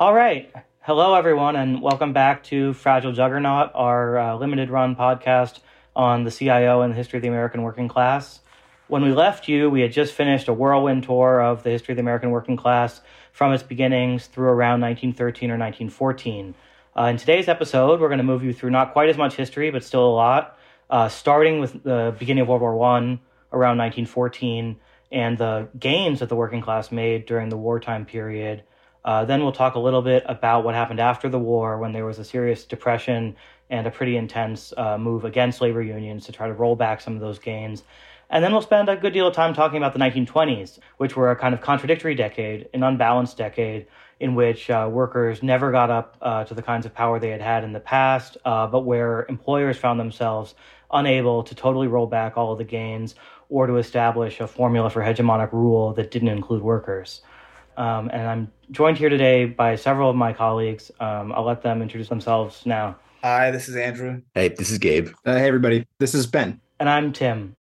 All right. Hello, everyone, and welcome back to Fragile Juggernaut, our limited run podcast on the CIO and the history of the American working class. When we left you, we had just finished a whirlwind tour of the history of the American working class from its beginnings through around 1913 or 1914. In today's episode, we're going to move you through not quite as much history, but still a lot, starting with the beginning of World War I around 1914 and the gains that the working class made during the wartime period. Then we'll talk a little bit about what happened after the war when there was a serious depression and a pretty intense move against labor unions to try to roll back some of those gains. And then we'll spend a good deal of time talking about the 1920s, which were a kind of contradictory decade, an unbalanced decade in which workers never got up to the kinds of power they had had in the past, but where employers found themselves unable to totally roll back all of the gains or to establish a formula for hegemonic rule that didn't include workers. And I'm joined here today by several of my colleagues. I'll let them introduce themselves now. Hi, this is Andrew. Hey, this is Gabe. Hey, everybody. This is Ben. And I'm Tim.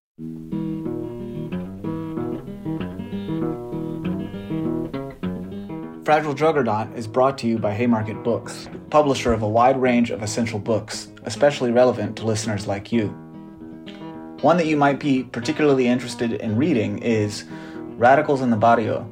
Fragile Juggernaut is brought to you by Haymarket Books, publisher of a wide range of essential books, especially relevant to listeners like you. One that you might be particularly interested in reading is Radicals in the Barrio,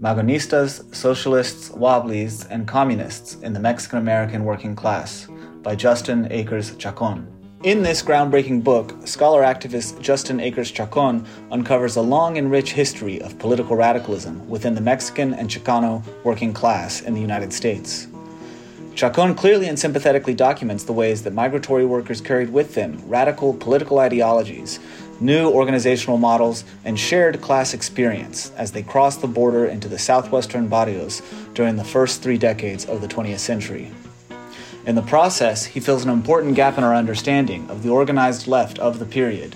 Magonistas, Socialists, Wobblies, and Communists in the Mexican-American Working Class by Justin Akers Chacon. In this groundbreaking book, scholar activist Justin Akers Chacon uncovers a long and rich history of political radicalism within the Mexican and Chicano working class in the United States. Chacon clearly and sympathetically documents the ways that migratory workers carried with them radical political ideologies, new organizational models, and shared class experience as they crossed the border into the southwestern barrios during the first three decades of the 20th century. In the process, he fills an important gap in our understanding of the organized left of the period,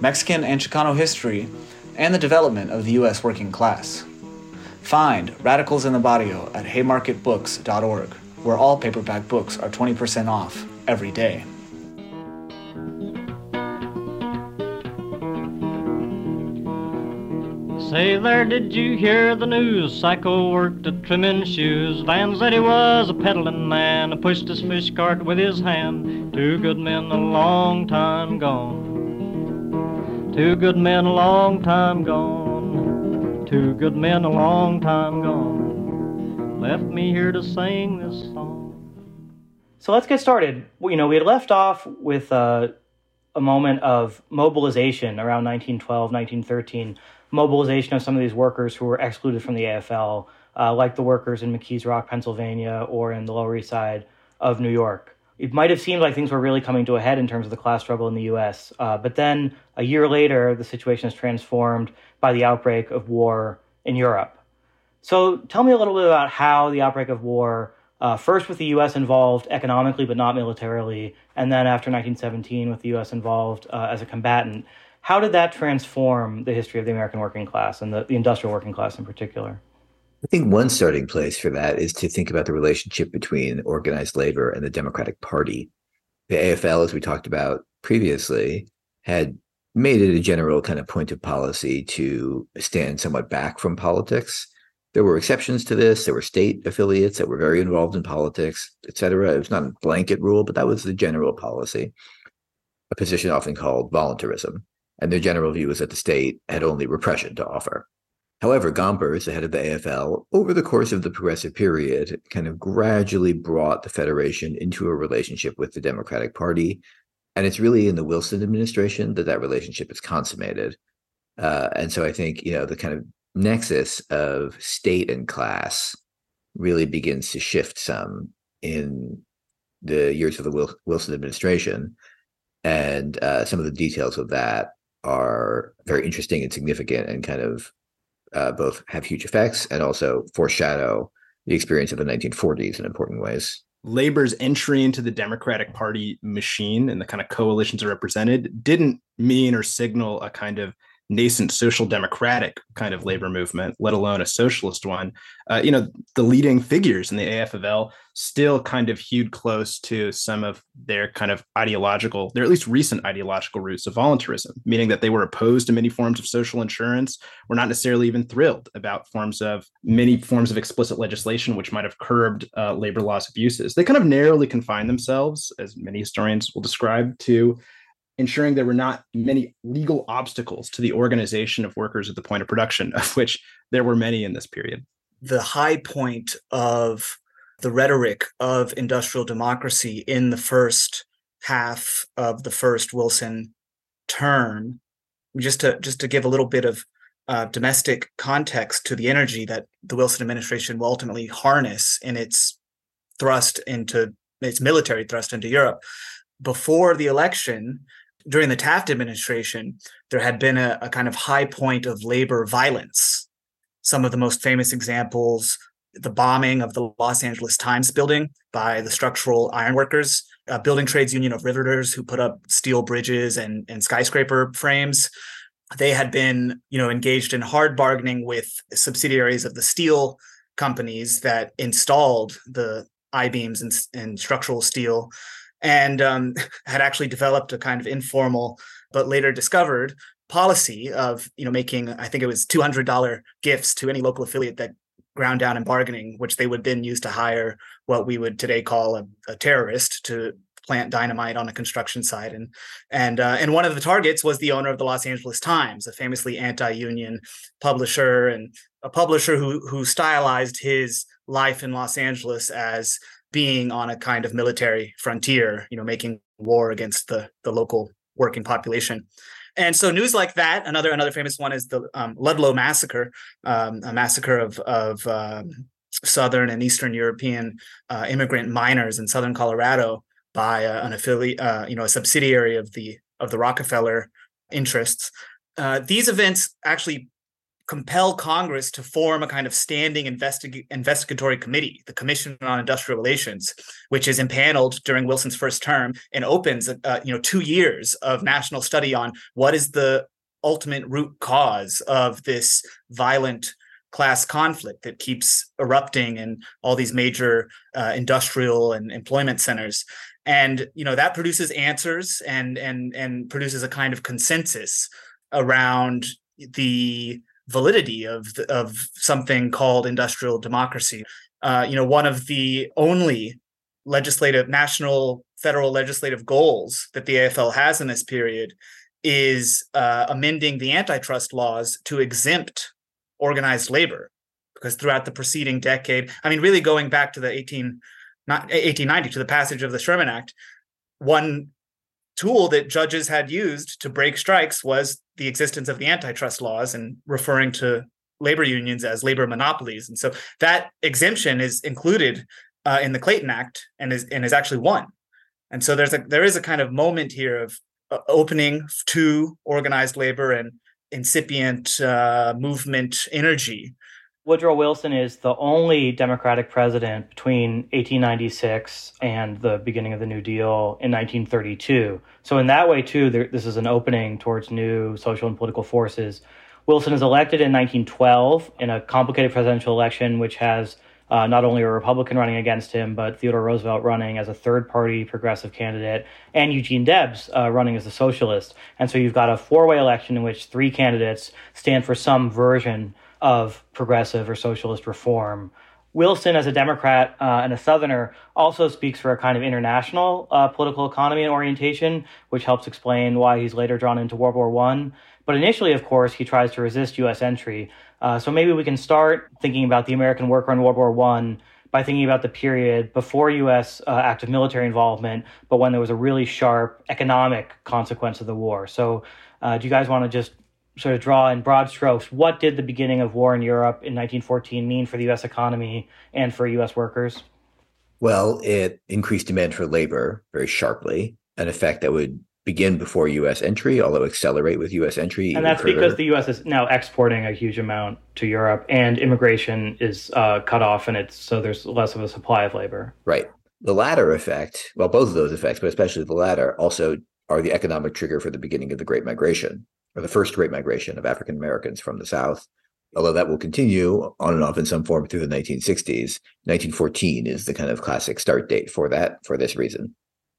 Mexican and Chicano history, and the development of the U.S. working class. Find Radicals in the Barrio at haymarketbooks.org, where all paperback books are 20% off every day. Say there, did you hear the news? Sacco worked at trimming shoes. Vanzetti was a peddling man and pushed his fish cart with his hand. Two good men a long time gone. Two good men a long time gone. Two good men a long time gone. Left me here to sing this song. So let's get started. You know, we had left off with a moment of mobilization around 1912, 1913. Mobilization of some of these workers who were excluded from the AFL, like the workers in McKees Rock, Pennsylvania, or in the Lower East Side of New York. It might have seemed like things were really coming to a head in terms of the class struggle in the U.S., but then a year later, the situation is transformed by the outbreak of war in Europe. So tell me a little bit about how the outbreak of war, first with the U.S. involved economically but not militarily, and then after 1917 with the U.S. involved as a combatant, how did that transform the history of the American working class and the industrial working class in particular? I think one starting place for that is to think about the relationship between organized labor and the Democratic Party. The AFL, as we talked about previously, had made it a general kind of point of policy to stand somewhat back from politics. There were exceptions to this. There were state affiliates that were very involved in politics, et cetera. It was not a blanket rule, but that was the general policy, a position often called voluntarism. And their general view was that the state had only repression to offer. However, Gompers, the head of the AFL, over the course of the Progressive period, kind of gradually brought the Federation into a relationship with the Democratic Party. And it's really in the Wilson administration that that relationship is consummated. And so I think, you know, the kind of nexus of state and class really begins to shift some in the years of the Wilson administration. And some of the details of that are very interesting and significant and kind of both have huge effects and also foreshadow the experience of the 1940s in important ways. Labor's entry into the Democratic Party machine and the kind of coalitions that are represented didn't mean or signal a kind of nascent social democratic kind of labor movement, let alone a socialist one, you know, the leading figures in the AFL still kind of hewed close to some of their kind of ideological, their at least recent ideological roots of voluntarism, meaning that they were opposed to many forms of social insurance, were not necessarily even thrilled about many forms of explicit legislation, which might have curbed labor laws abuses. They kind of narrowly confined themselves, as many historians will describe, to ensuring there were not many legal obstacles to the organization of workers at the point of production, of which there were many in this period. The high point of the rhetoric of industrial democracy in the first half of the first Wilson term, just to give a little bit of domestic context to the energy that the Wilson administration will ultimately harness in its military thrust into Europe. Before the election, during the Taft administration, there had been a kind of high point of labor violence. Some of the most famous examples, the bombing of the Los Angeles Times building by the structural ironworkers, a building trades union of riveters who put up steel bridges and skyscraper frames. They had been, engaged in hard bargaining with subsidiaries of the steel companies that installed the I-beams and structural steel, and had actually developed a kind of informal but later discovered policy of, making, I think it was $200 gifts to any local affiliate that ground down in bargaining, which they would then use to hire what we would today call a terrorist to plant dynamite on a construction site. And one of the targets was the owner of the Los Angeles Times, a famously anti-union publisher, and a publisher who stylized his life in Los Angeles as being on a kind of military frontier, making war against the local working population. And so news like that, another famous one is the Ludlow Massacre, a massacre of Southern and Eastern European immigrant miners in Southern Colorado by an affiliate, a subsidiary of the Rockefeller interests. These events actually compel Congress to form a kind of standing investigatory committee, the Commission on Industrial Relations, which is impaneled during Wilson's first term and opens, 2 years of national study on what is the ultimate root cause of this violent class conflict that keeps erupting in all these major industrial and employment centers. And, that produces answers and produces a kind of consensus around the validity of something called industrial democracy. One of the only federal legislative goals that the AFL has in this period is amending the antitrust laws to exempt organized labor, because throughout the preceding decade, really going back to the 1890, to the passage of the Sherman Act, one tool that judges had used to break strikes was the existence of the antitrust laws and referring to labor unions as labor monopolies. And so that exemption is included in the Clayton Act and is actually won. And so there is a kind of moment here of opening to organized labor and incipient movement energy. Woodrow Wilson is the only Democratic president between 1896 and the beginning of the New Deal in 1932. So in that way, too, this is an opening towards new social and political forces. Wilson is elected in 1912 in a complicated presidential election, which has not only a Republican running against him, but Theodore Roosevelt running as a third-party progressive candidate, and Eugene Debs running as a socialist. And so you've got a four-way election in which three candidates stand for some version of progressive or socialist reform. Wilson, as a Democrat and a Southerner, also speaks for a kind of international political economy and orientation, which helps explain why he's later drawn into World War I. But initially, of course, he tries to resist U.S. entry. So maybe we can start thinking about the American worker in World War I by thinking about the period before U.S. active military involvement, but when there was a really sharp economic consequence of the war. So do you guys want to just sort of draw in broad strokes, what did the beginning of war in Europe in 1914 mean for the U.S. economy and for U.S. workers? Well, it increased demand for labor very sharply, an effect that would begin before U.S. entry, although accelerate with U.S. entry. And that's further, because the U.S. is now exporting a huge amount to Europe, and immigration is cut off, and so there's less of a supply of labor. Right. The latter effect, well, both of those effects, but especially the latter, also are the economic trigger for the beginning of the Great Migration. or the first great migration of African Americans from the South, although that will continue on and off in some form through the 1960s. 1914 is the kind of classic start date for that, for this reason.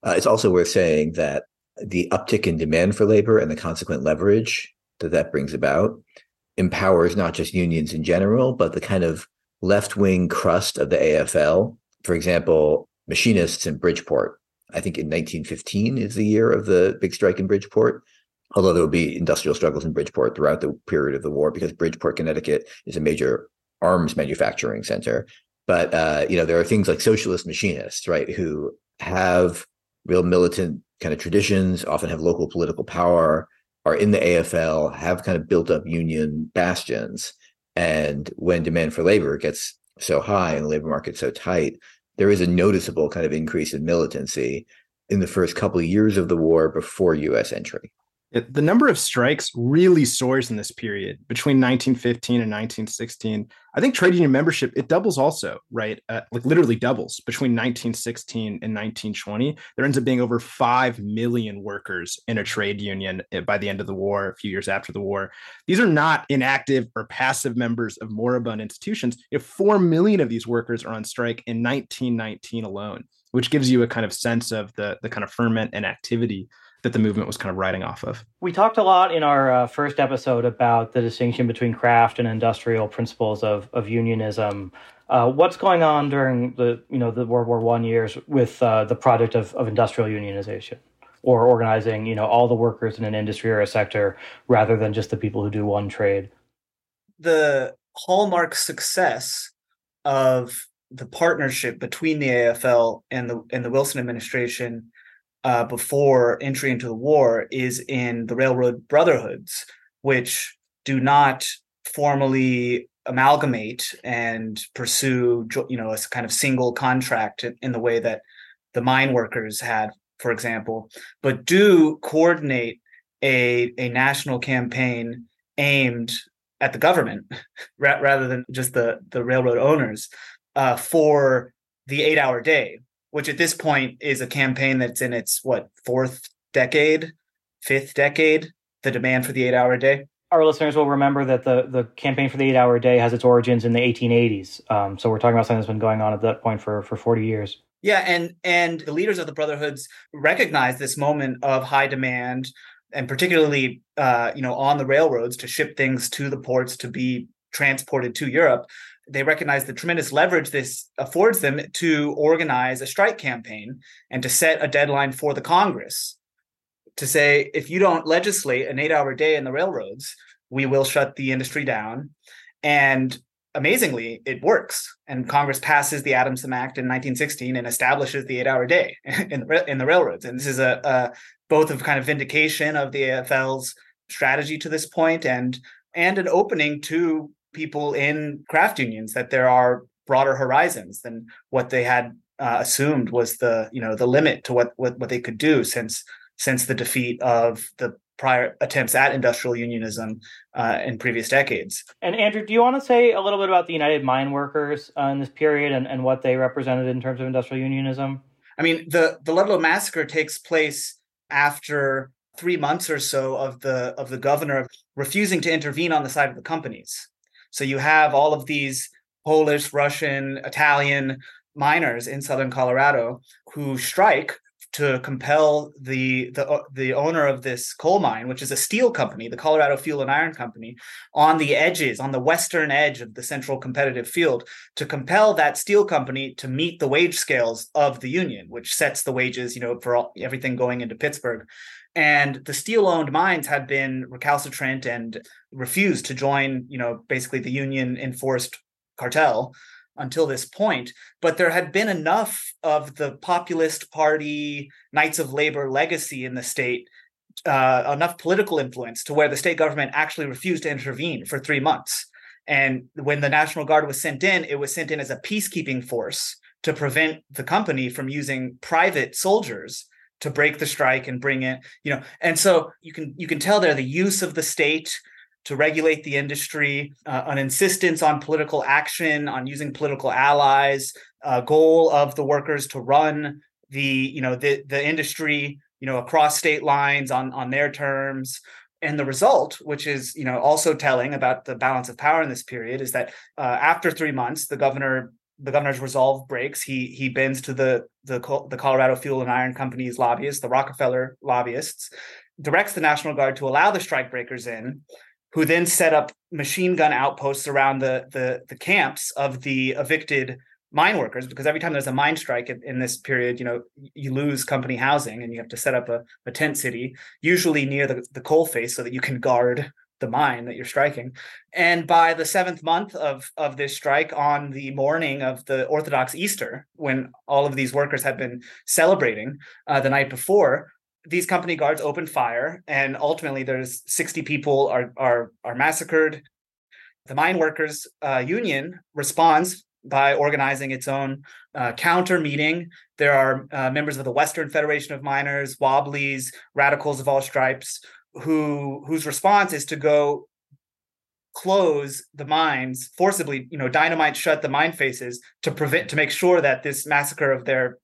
It's also worth saying that the uptick in demand for labor and the consequent leverage that that brings about empowers not just unions in general, but the kind of left-wing crust of the AFL. For example, machinists in Bridgeport. I think in 1915 is the year of the big strike in Bridgeport, although there will be industrial struggles in Bridgeport throughout the period of the war because Bridgeport, Connecticut is a major arms manufacturing center. But, there are things like socialist machinists, right, who have real militant kind of traditions, often have local political power, are in the AFL, have kind of built up union bastions. And when demand for labor gets so high and the labor market so tight, there is a noticeable kind of increase in militancy in the first couple of years of the war before U.S. entry. The number of strikes really soars in this period between 1915 and 1916. I think trade union membership, it doubles also, right? Like literally doubles between 1916 and 1920. There ends up being over 5 million workers in a trade union by the end of the war, a few years after the war. These are not inactive or passive members of moribund institutions. If 4 million of these workers are on strike in 1919 alone, which gives you a kind of sense of the kind of ferment and activity that the movement was kind of riding off of. We talked a lot in our first episode about the distinction between craft and industrial principles of unionism. What's going on during the World War I years with the project of industrial unionization or organizing, all the workers in an industry or a sector rather than just the people who do one trade? The hallmark success of the partnership between the AFL and the Wilson administration before entry into the war is in the railroad brotherhoods, which do not formally amalgamate and pursue, a kind of single contract in the way that the mine workers had, for example, but do coordinate a national campaign aimed at the government rather than just the railroad owners for the 8-hour day. Which at this point is a campaign that's in its, fifth decade, the demand for the 8-hour day? Our listeners will remember that the campaign for the 8-hour day has its origins in the 1880s. So we're talking about something that's been going on at that point for 40 years. Yeah, and the leaders of the Brotherhoods recognized this moment of high demand, and particularly on the railroads to ship things to the ports to be transported to Europe. They recognize the tremendous leverage this affords them to organize a strike campaign and to set a deadline for the Congress to say, if you don't legislate an 8-hour day in the railroads, we will shut the industry down. And amazingly, it works. And Congress passes the Adamson Act in 1916 and establishes the 8-hour day in the railroads. And this is a both of kind of vindication of the AFL's strategy to this point and an opening to people in craft unions that there are broader horizons than what they had assumed was the limit to what they could do since the defeat of the prior attempts at industrial unionism in previous decades. And Andrew, do you want to say a little bit about the United Mine Workers in this period and what they represented in terms of industrial unionism? I mean, the Ludlow Massacre takes place after 3 months or so of the governor refusing to intervene on the side of the companies. So you have all of these Polish, Russian, Italian miners in southern Colorado who strike to compel the owner of this coal mine, which is a steel company, the Colorado Fuel and Iron Company, on the western edge of the central competitive field, to compel that steel company to meet the wage scales of the union, which sets the wages, for everything going into Pittsburgh. And the steel-owned mines had been recalcitrant and refused to join, basically the union-enforced cartel until this point. But there had been enough of the populist party, Knights of Labor legacy in the state, enough political influence to where the state government actually refused to intervene for 3 months. And when the National Guard was sent in, it was sent in as a peacekeeping force to prevent the company from using private soldiers to break the strike and bring in, and so you can tell there the use of the state to regulate the industry, an insistence on political action, on using political allies, a goal of the workers to run the industry across state lines on their terms, And the result, which is, you know, also telling about the balance of power in this period, is that after 3 months, the governor's resolve breaks. He bends to the Colorado Fuel and Iron Company's lobbyists, the Rockefeller lobbyists, directs the National Guard to allow the strikebreakers in, who then set up machine gun outposts around the camps of the evicted mine workers, because every time there's a mine strike in this period, you know, you lose company housing and you have to set up a tent city, usually near the coal face, so that you can guard the mine that you're striking. And by the seventh month of this strike, on the morning of the Orthodox Easter, when all of these workers had been celebrating the night before, these company guards opened fire, and ultimately there's 60 people are massacred. The mine workers union responds by organizing its own counter meeting. There are members of the Western Federation of Miners, Wobblies, Radicals of all stripes, whose response is to go close the mines forcibly, you know, dynamite shut the mine faces to make sure that this massacre of their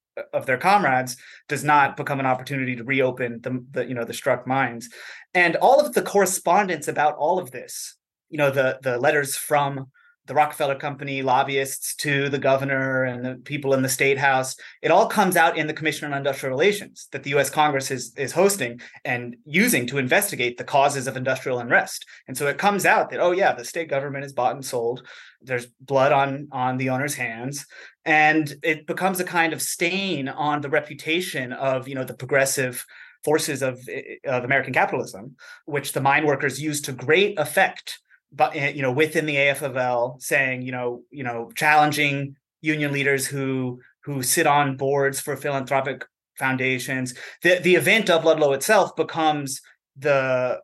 comrades does not become an opportunity to reopen the struck mines. And all of the correspondence about all of this, you know, the letters from the Rockefeller Company lobbyists to the governor and the people in the State House, it all comes out in the Commission on Industrial Relations that the U.S. Congress is hosting and using to investigate the causes of industrial unrest. And so it comes out that, oh, yeah, the state government is bought and sold. There's blood on the owner's hands. And it becomes a kind of stain on the reputation of, you know, the progressive forces of American capitalism, which the mine workers used to great effect. But, you know, within the AFL, saying, you know, challenging union leaders who sit on boards for philanthropic foundations. The event of Ludlow itself becomes the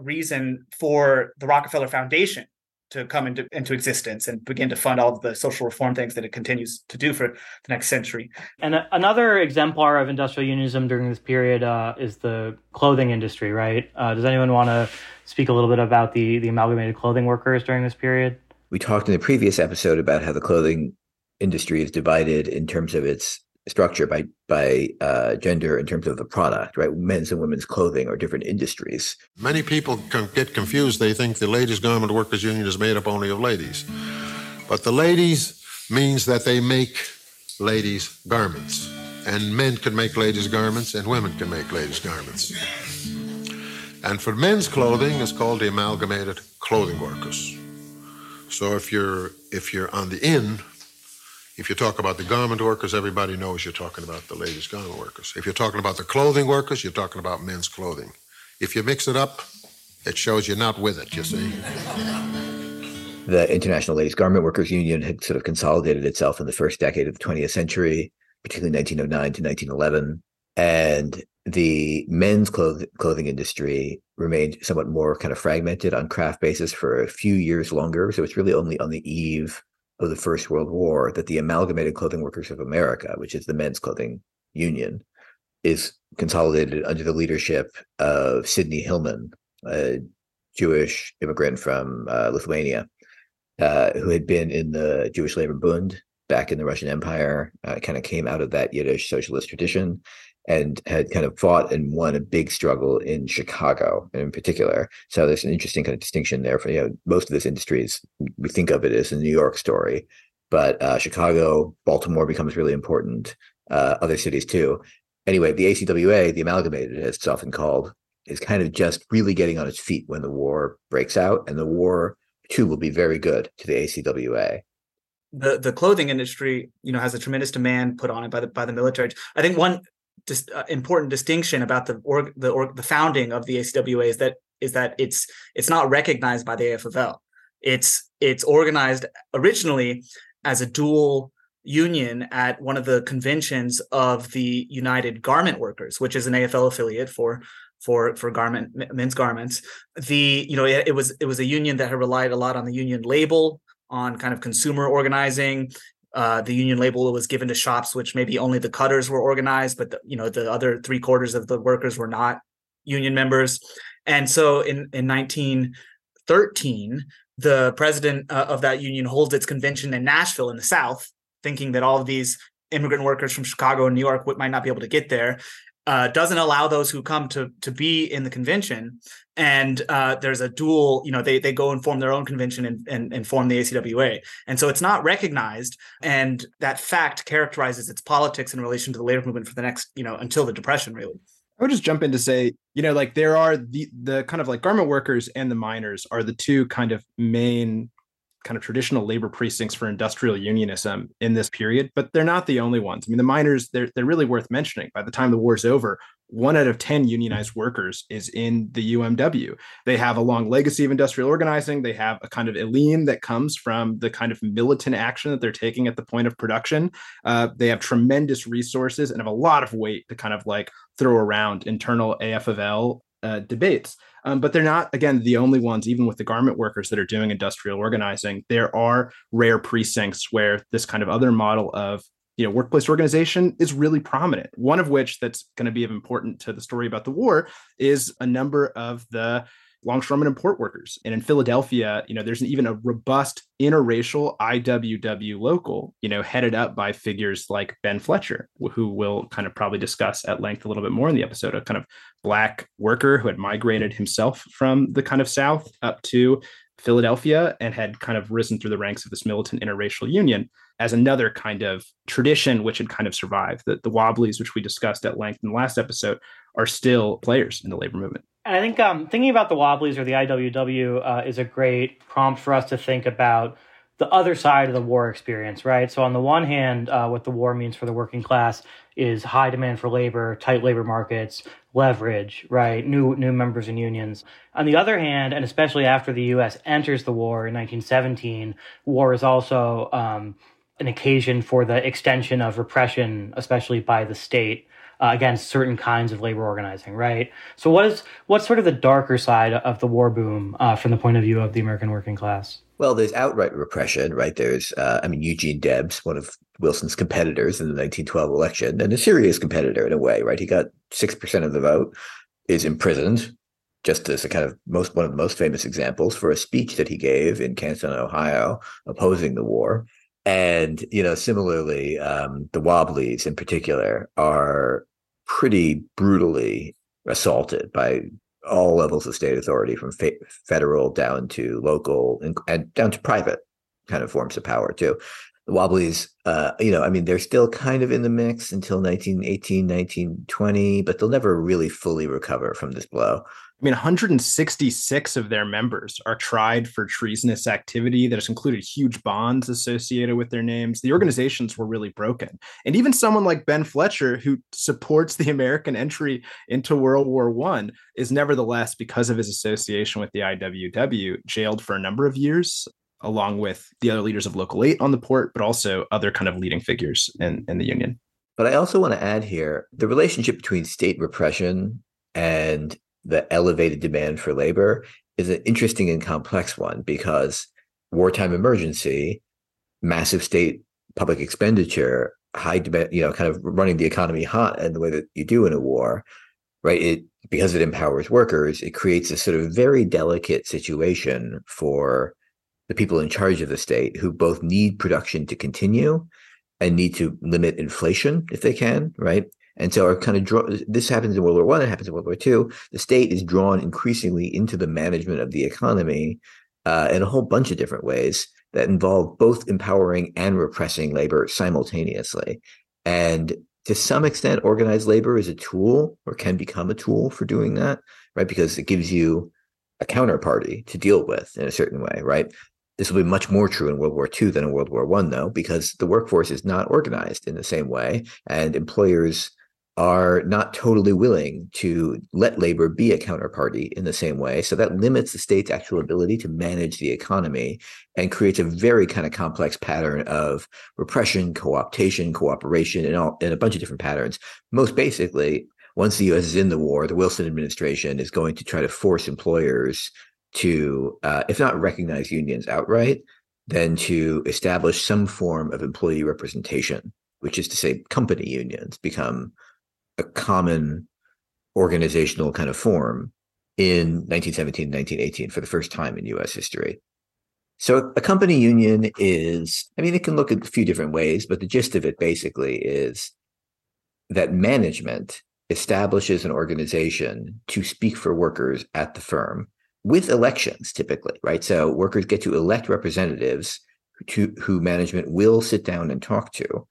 reason for the Rockefeller Foundation to come into existence and begin to fund all of the social reform things that it continues to do for the next century. And another exemplar of industrial unionism during this period is the clothing industry, right? Does anyone want to speak a little bit about the amalgamated clothing workers during this period? We talked in the previous episode about how the clothing industry is divided in terms of its structure by gender, in terms of the product, right? Men's and women's clothing are different industries. Many people get confused. They think the Ladies' Garment Workers Union is made up only of ladies. But the ladies means that they make ladies' garments. And men can make ladies' garments, and women can make ladies' garments. And for men's clothing, it's called the Amalgamated Clothing Workers. So if you're on the inn, if you talk about the garment workers, everybody knows you're talking about the ladies' garment workers. If you're talking about the clothing workers, you're talking about men's clothing. If you mix it up, it shows you're not with it, you see. The International Ladies' Garment Workers Union had sort of consolidated itself in the first decade of the 20th century, particularly 1909 to 1911. And the men's clothing industry remained somewhat more kind of fragmented on craft basis for a few years longer. So it's really only on the eve of the First World War that the Amalgamated Clothing Workers of America, which is the men's clothing union, is consolidated under the leadership of Sidney Hillman, a Jewish immigrant from Lithuania, who had been in the Jewish Labor Bund back in the Russian Empire, kind of came out of that Yiddish socialist tradition, and had kind of fought and won a big struggle in Chicago in particular. So there's an interesting kind of distinction there. For, you know, most of this industry is, we think of it as a New York story, but Chicago, Baltimore becomes really important, other cities too. Anyway, the ACWA, the Amalgamated, as it's often called, is kind of just really getting on its feet when the war breaks out, and the war too will be very good to the ACWA. The clothing industry, you know, has a tremendous demand put on it by the military. I think one important distinction about the founding of the ACWA is that it's not recognized by the AFL. It's organized originally as a dual union at one of the conventions of the United Garment Workers, which is an AFL affiliate for men's garments. It was a union that had relied a lot on the union label, on kind of consumer organizing. The union label was given to shops which maybe only the cutters were organized, but the other 3/4 of the workers were not union members. And so in 1913, the president of that union holds its convention in Nashville in the South, thinking that all of these immigrant workers from Chicago and New York might not be able to get there. doesn't allow those who come to be in the convention. And there's a dual, you know, they go and form their own convention and form the ACWA. And so it's not recognized. And that fact characterizes its politics in relation to the labor movement for the next, you know, until the Depression, really. I would just jump in to say, you know, like there are the kind of like garment workers and the miners are the two kind of main kind of traditional labor precincts for industrial unionism in this period, but they're not the only ones. I mean, the miners, they're really worth mentioning. By the time the war's over, 1 out of 10 unionized workers is in the UMW. They have a long legacy of industrial organizing. They have a kind of eleme that comes from the kind of militant action that they're taking at the point of production. They have tremendous resources and have a lot of weight to kind of like throw around internal AFL debates. But they're not, again, the only ones, even with the garment workers that are doing industrial organizing. There are rare precincts where this kind of other model of, you know, workplace organization is really prominent. One of which that's going to be of important to the story about the war is a number of the longshoremen and port workers. And in Philadelphia, you know, there's even a robust interracial IWW local, you know, headed up by figures like Ben Fletcher, who we'll kind of probably discuss at length a little bit more in the episode, a kind of Black worker who had migrated himself from the kind of South up to Philadelphia and had kind of risen through the ranks of this militant interracial union as another kind of tradition which had kind of survived. The Wobblies, which we discussed at length in the last episode, are still players in the labor movement. I think thinking about the Wobblies or the IWW is a great prompt for us to think about the other side of the war experience, right? So on the one hand, what the war means for the working class is high demand for labor, tight labor markets, leverage, right? New members in unions. On the other hand, and especially after the U.S. enters the war in 1917, war is also an occasion for the extension of repression, especially by the state, against certain kinds of labor organizing, right? So what's sort of the darker side of the war boom from the point of view of the American working class? Well, there's outright repression, right? There's, Eugene Debs, one of Wilson's competitors in the 1912 election, and a serious competitor in a way, right? He got 6% of the vote, is imprisoned, just as a kind of one of the most famous examples, for a speech that he gave in Canton, Ohio, opposing the war. And, you know, similarly, the Wobblies in particular are pretty brutally assaulted by all levels of state authority, from federal down to local and down to private kind of forms of power too. The Wobblies, they're still kind of in the mix until 1918, 1920, but they'll never really fully recover from this blow. I mean, 166 of their members are tried for treasonous activity that has included huge bonds associated with their names. The organizations were really broken. And even someone like Ben Fletcher, who supports the American entry into World War I, is nevertheless, because of his association with the IWW, jailed for a number of years, along with the other leaders of Local 8 on the port, but also other kind of leading figures in the union. But I also want to add here, the relationship between state repression and the elevated demand for labor is an interesting and complex one, because wartime emergency, massive state public expenditure, high demand, you know, kind of running the economy hot in the way that you do in a war, right? Because it empowers workers, it creates a sort of very delicate situation for the people in charge of the state, who both need production to continue and need to limit inflation if they can, right? And so this happens in World War I, it happens in World War II. The state is drawn increasingly into the management of the economy in a whole bunch of different ways that involve both empowering and repressing labor simultaneously. And to some extent, organized labor is a tool, or can become a tool, for doing that, right? Because it gives you a counterparty to deal with in a certain way, right? This will be much more true in World War II than in World War I, though, because the workforce is not organized in the same way, and employers are not totally willing to let labor be a counterparty in the same way. So that limits the state's actual ability to manage the economy and creates a very kind of complex pattern of repression, co-optation, cooperation, and a bunch of different patterns. Most basically, once the U.S. is in the war, the Wilson administration is going to try to force employers to, if not recognize unions outright, then to establish some form of employee representation, which is to say company unions become a common organizational kind of form in 1917, 1918 for the first time in U.S. history. So a company union is, I mean, it can look at a few different ways, but the gist of it basically is that management establishes an organization to speak for workers at the firm with elections typically, right? So workers get to elect representatives who management will sit down and talk to,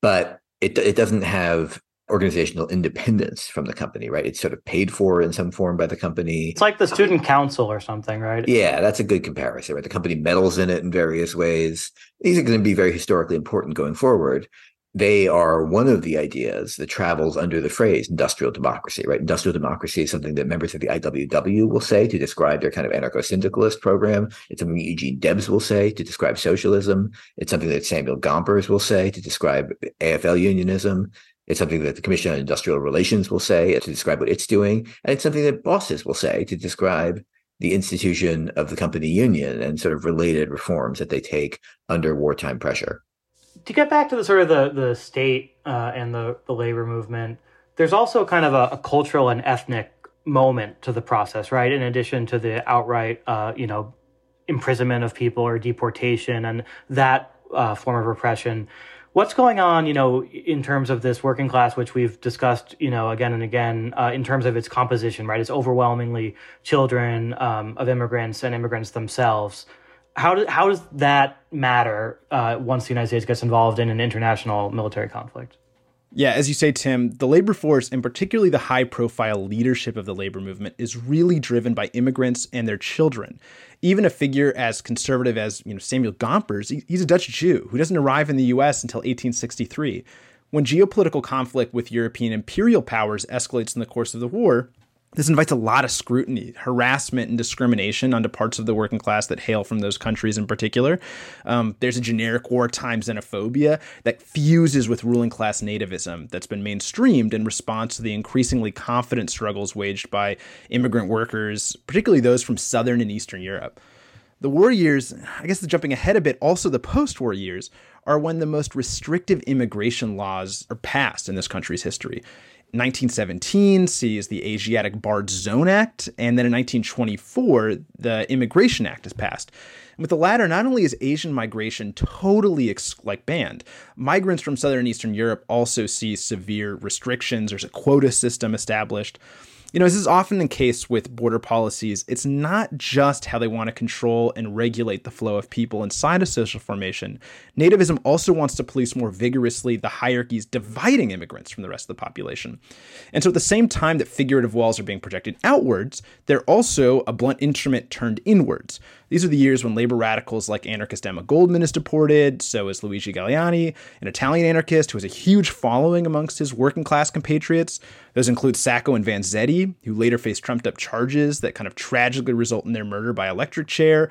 but it doesn't have organizational independence from the company, right? It's sort of paid for in some form by the company. It's like the student council or something, right? Yeah, that's a good comparison, right? The company meddles in it in various ways. These are going to be very historically important going forward. They are one of the ideas that travels under the phrase industrial democracy, right? Industrial democracy is something that members of the IWW will say to describe their kind of anarcho-syndicalist program. It's something Eugene Debs will say to describe socialism. It's something that Samuel Gompers will say to describe AFL unionism. It's something that the Commission on Industrial Relations will say to describe what it's doing. And it's something that bosses will say to describe the institution of the company union and sort of related reforms that they take under wartime pressure. To get back to the sort of the state and the labor movement, there's also kind of a cultural and ethnic moment to the process, right? In addition to the outright, imprisonment of people or deportation and that form of repression. What's going on, in terms of this working class, which we've discussed, again and again, in terms of its composition, right? It's overwhelmingly children of immigrants and immigrants themselves. How does that matter once the United States gets involved in an international military conflict? Yeah, as you say, Tim, the labor force, and particularly the high-profile leadership of the labor movement, is really driven by immigrants and their children. Even a figure as conservative as Samuel Gompers, he's a Dutch Jew who doesn't arrive in the U.S. until 1863. When geopolitical conflict with European imperial powers escalates in the course of the war, this invites a lot of scrutiny, harassment, and discrimination onto parts of the working class that hail from those countries in particular. There's a generic wartime xenophobia that fuses with ruling class nativism that's been mainstreamed in response to the increasingly confident struggles waged by immigrant workers, particularly those from Southern and Eastern Europe. The war years, I guess jumping ahead a bit, also the post-war years, are when the most restrictive immigration laws are passed in this country's history. 1917 sees the Asiatic Barred Zone Act, and then in 1924, the Immigration Act is passed. And with the latter, not only is Asian migration totally banned, migrants from Southern and Eastern Europe also see severe restrictions. There's a quota system established. This is often the case with border policies. It's not just how they want to control and regulate the flow of people inside a social formation. Nativism also wants to police more vigorously the hierarchies dividing immigrants from the rest of the population. And so at the same time that figurative walls are being projected outwards, they're also a blunt instrument turned inwards. These are the years when labor radicals like anarchist Emma Goldman is deported, so is Luigi Galliani, an Italian anarchist who has a huge following amongst his working class compatriots. Those include Sacco and Vanzetti, who later face trumped-up charges that kind of tragically result in their murder by electric chair.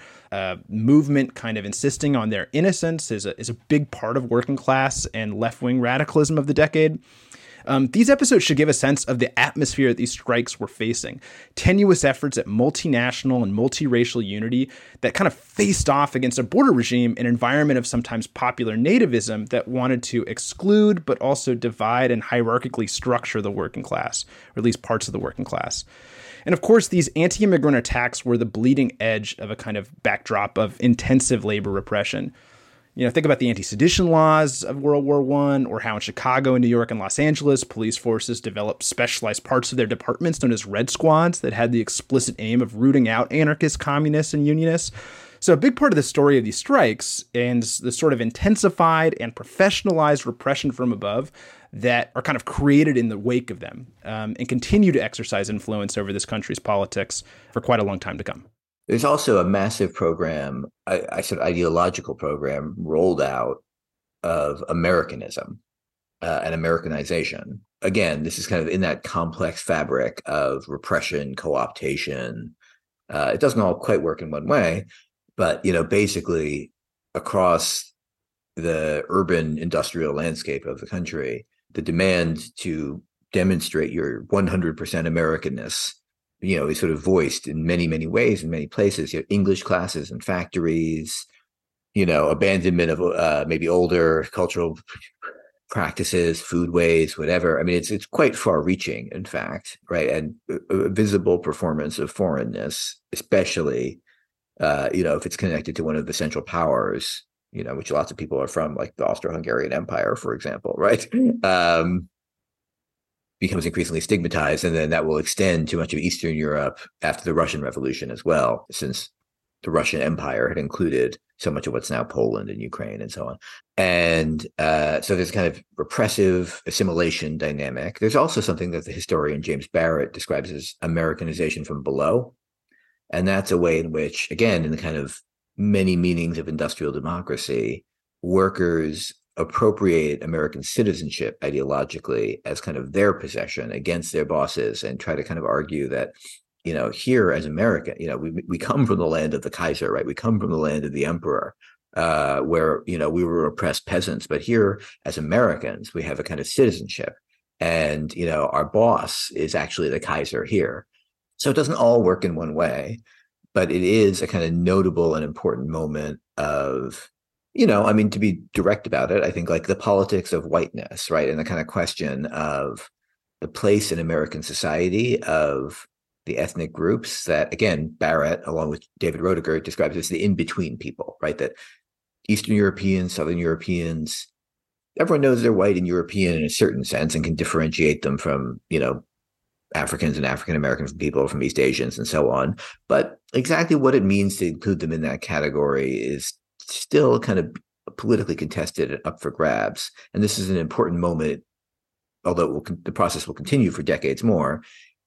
Movement kind of insisting on their innocence is a big part of working class and left-wing radicalism of the decade. These episodes should give a sense of the atmosphere that these strikes were facing. Tenuous efforts at multinational and multiracial unity that kind of faced off against a border regime, an environment of sometimes popular nativism that wanted to exclude but also divide and hierarchically structure the working class, or at least parts of the working class. And of course, these anti-immigrant attacks were the bleeding edge of a kind of backdrop of intensive labor repression. Think about the anti-sedition laws of World War I, or how in Chicago and New York and Los Angeles, police forces developed specialized parts of their departments known as Red Squads that had the explicit aim of rooting out anarchists, communists, and unionists. So a big part of the story of these strikes and the sort of intensified and professionalized repression from above that are kind of created in the wake of them, and continue to exercise influence over this country's politics for quite a long time to come. There's also a massive program, ideological program rolled out of Americanism and Americanization. Again, this is kind of in that complex fabric of repression, co-optation. It doesn't all quite work in one way, but basically across the urban industrial landscape of the country, the demand to demonstrate your 100% Americanness is sort of voiced in many, many ways in many places. English classes and factories, abandonment of maybe older cultural practices, foodways, whatever. I mean, it's quite far-reaching, in fact, right? And a visible performance of foreignness, especially, if it's connected to one of the central powers, which lots of people are from, like the Austro-Hungarian Empire, for example, right? becomes increasingly stigmatized. And then that will extend to much of Eastern Europe after the Russian Revolution as well, since the Russian Empire had included so much of what's now Poland and Ukraine and so on. And so there's kind of repressive assimilation dynamic. There's also something that the historian James Barrett describes as Americanization from below. And that's a way in which, again, in the kind of many meanings of industrial democracy, workers appropriate American citizenship ideologically as kind of their possession against their bosses, and try to kind of argue that, you know, here as America, you know, we come from the land of the Kaiser, right? We come from the land of the emperor, where, you know, we were oppressed peasants, but here as Americans, we have a kind of citizenship, and, you know, our boss is actually the Kaiser here. So it doesn't all work in one way, but it is a kind of notable and important moment of, you know, I mean, to be direct about it, I think like the politics of whiteness, right? And the kind of question of the place in American society of the ethnic groups that, again, Barrett, along with David Roediger, describes as the in-between people, right? That Eastern Europeans, Southern Europeans, everyone knows they're white and European in a certain sense and can differentiate them from, you know, Africans and African-American people, from East Asians and so on. But exactly what it means to include them in that category is still kind of politically contested and up for grabs. And this is an important moment, although it will the process will continue for decades more,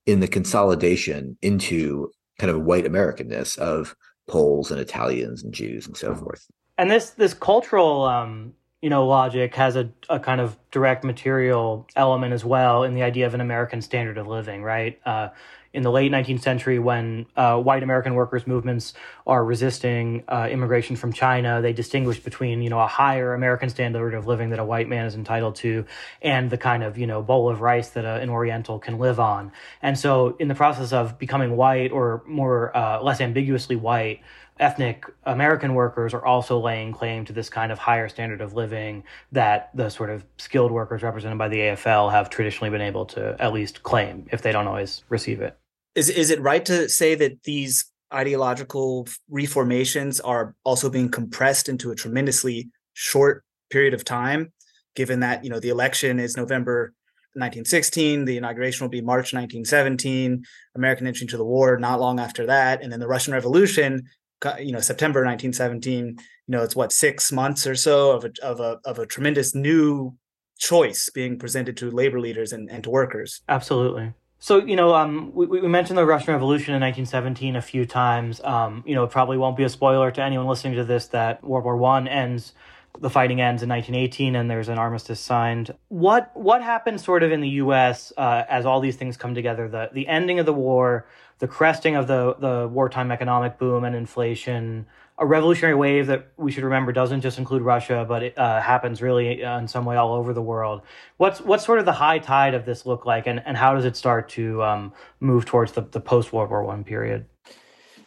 in the consolidation into kind of white Americanness of Poles and Italians and Jews and so forth. And this cultural, you know, logic has a kind of direct material element as well in the idea of an American standard of living, right? In the late 19th century, when white American workers' movements are resisting immigration from China, they distinguish between, you know, a higher American standard of living that a white man is entitled to and the kind of, you know, bowl of rice that an Oriental can live on. And so in the process of becoming white, or more less ambiguously white, ethnic American workers are also laying claim to this kind of higher standard of living that the sort of skilled workers represented by the AFL have traditionally been able to at least claim, if they don't always receive it. Is it right to say that these ideological reformations are also being compressed into a tremendously short period of time, given that, you know, the election is November 1916, the inauguration will be March 1917, American entry into the war not long after that, and then the Russian Revolution, you know, September 1917, you know, it's what, 6 months or so of a tremendous new choice being presented to labor leaders and to workers. Absolutely. So, you know, we mentioned the Russian Revolution in 1917 a few times. You know, it probably won't be a spoiler to anyone listening to this that World War I ends, the fighting ends in 1918, and there's an armistice signed. What happened sort of in the U.S. As all these things come together, the ending of the war, the cresting of the wartime economic boom and inflation, a revolutionary wave that we should remember doesn't just include Russia, but it happens really in some way all over the world. What's sort of the high tide of this look like, and how does it start to move towards the post-World War I period?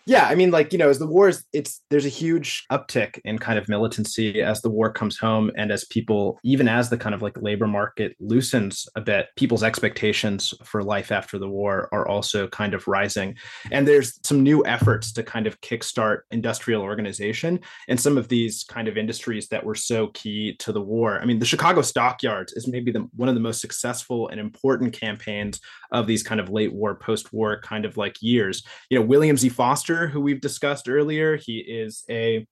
Yeah, I mean, like, you know, as the war is, there's a huge uptick in kind of militancy as the war comes home, and as people, even as the kind of like labor market loosens a bit, people's expectations for life after the war are also kind of rising. And there's some new efforts to kind of kickstart industrial organization and some of these kind of industries that were so key to the war. I mean, the Chicago Stockyards is maybe one of the most successful and important campaigns of these kind of late war, post-war kind of like years. You know, William Z. Foster, who we've discussed earlier, he is a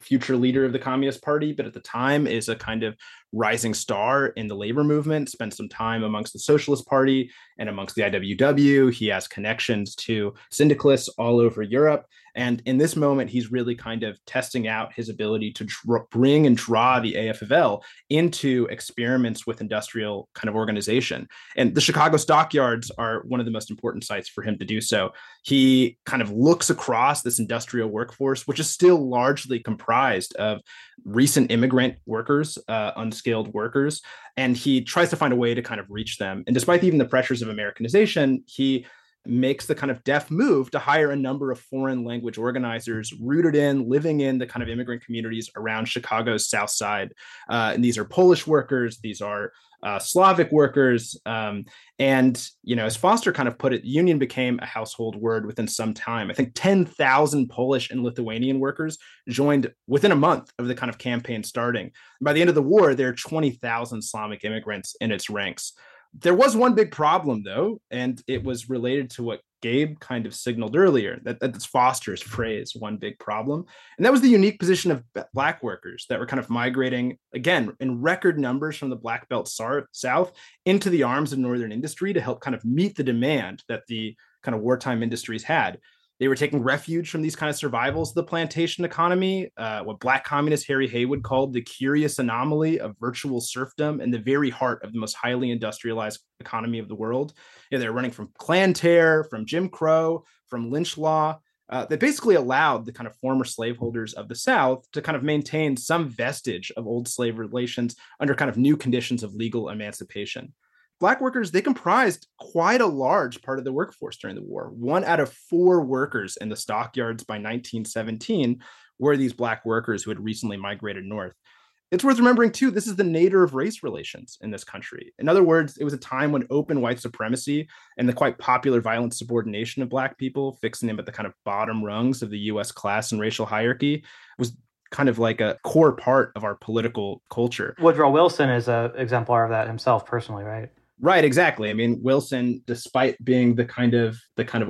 future leader of the Communist Party, but at the time is a kind of rising star in the labor movement, spent some time amongst the Socialist Party and amongst the IWW. He has connections to syndicalists all over Europe. And in this moment, he's really kind of testing out his ability to bring and draw the AFL into experiments with industrial kind of organization. And the Chicago Stockyards are one of the most important sites for him to do so. He kind of looks across this industrial workforce, which is still largely comprised of recent immigrant workers, unskilled workers, and he tries to find a way to kind of reach them. And despite even the pressures of Americanization, he makes the kind of deft move to hire a number of foreign language organizers rooted in, living in the kind of immigrant communities around Chicago's South Side. And these are Polish workers, these are Slavic workers. And, you know, as Foster kind of put it, union became a household word within some time. I think 10,000 Polish and Lithuanian workers joined within a month of the kind of campaign starting. By the end of the war, there are 20,000 Slavic immigrants in its ranks. There was one big problem, though, and it was related to what Gabe kind of signaled earlier. That's Foster's phrase, one big problem. And that was the unique position of Black workers that were kind of migrating, again, in record numbers from the Black Belt South into the arms of Northern industry to help kind of meet the demand that the kind of wartime industries had. They were taking refuge from these kind of survivals of the plantation economy, what Black communist Harry Haywood called the curious anomaly of virtual serfdom in the very heart of the most highly industrialized economy of the world. You know, they were running from Klan terror, from Jim Crow, from lynch law, that basically allowed the kind of former slaveholders of the South to kind of maintain some vestige of old slave relations under kind of new conditions of legal emancipation. Black workers, they comprised quite a large part of the workforce during the war. 1 out of 4 workers in the stockyards by 1917 were these Black workers who had recently migrated north. It's worth remembering, too, this is the nadir of race relations in this country. In other words, it was a time when open white supremacy and the quite popular violent subordination of Black people, fixing them at the kind of bottom rungs of the U.S. class and racial hierarchy, was kind of like a core part of our political culture. Woodrow Wilson is an exemplar of that himself personally, right? Right, exactly. I mean, Wilson, despite being the kind of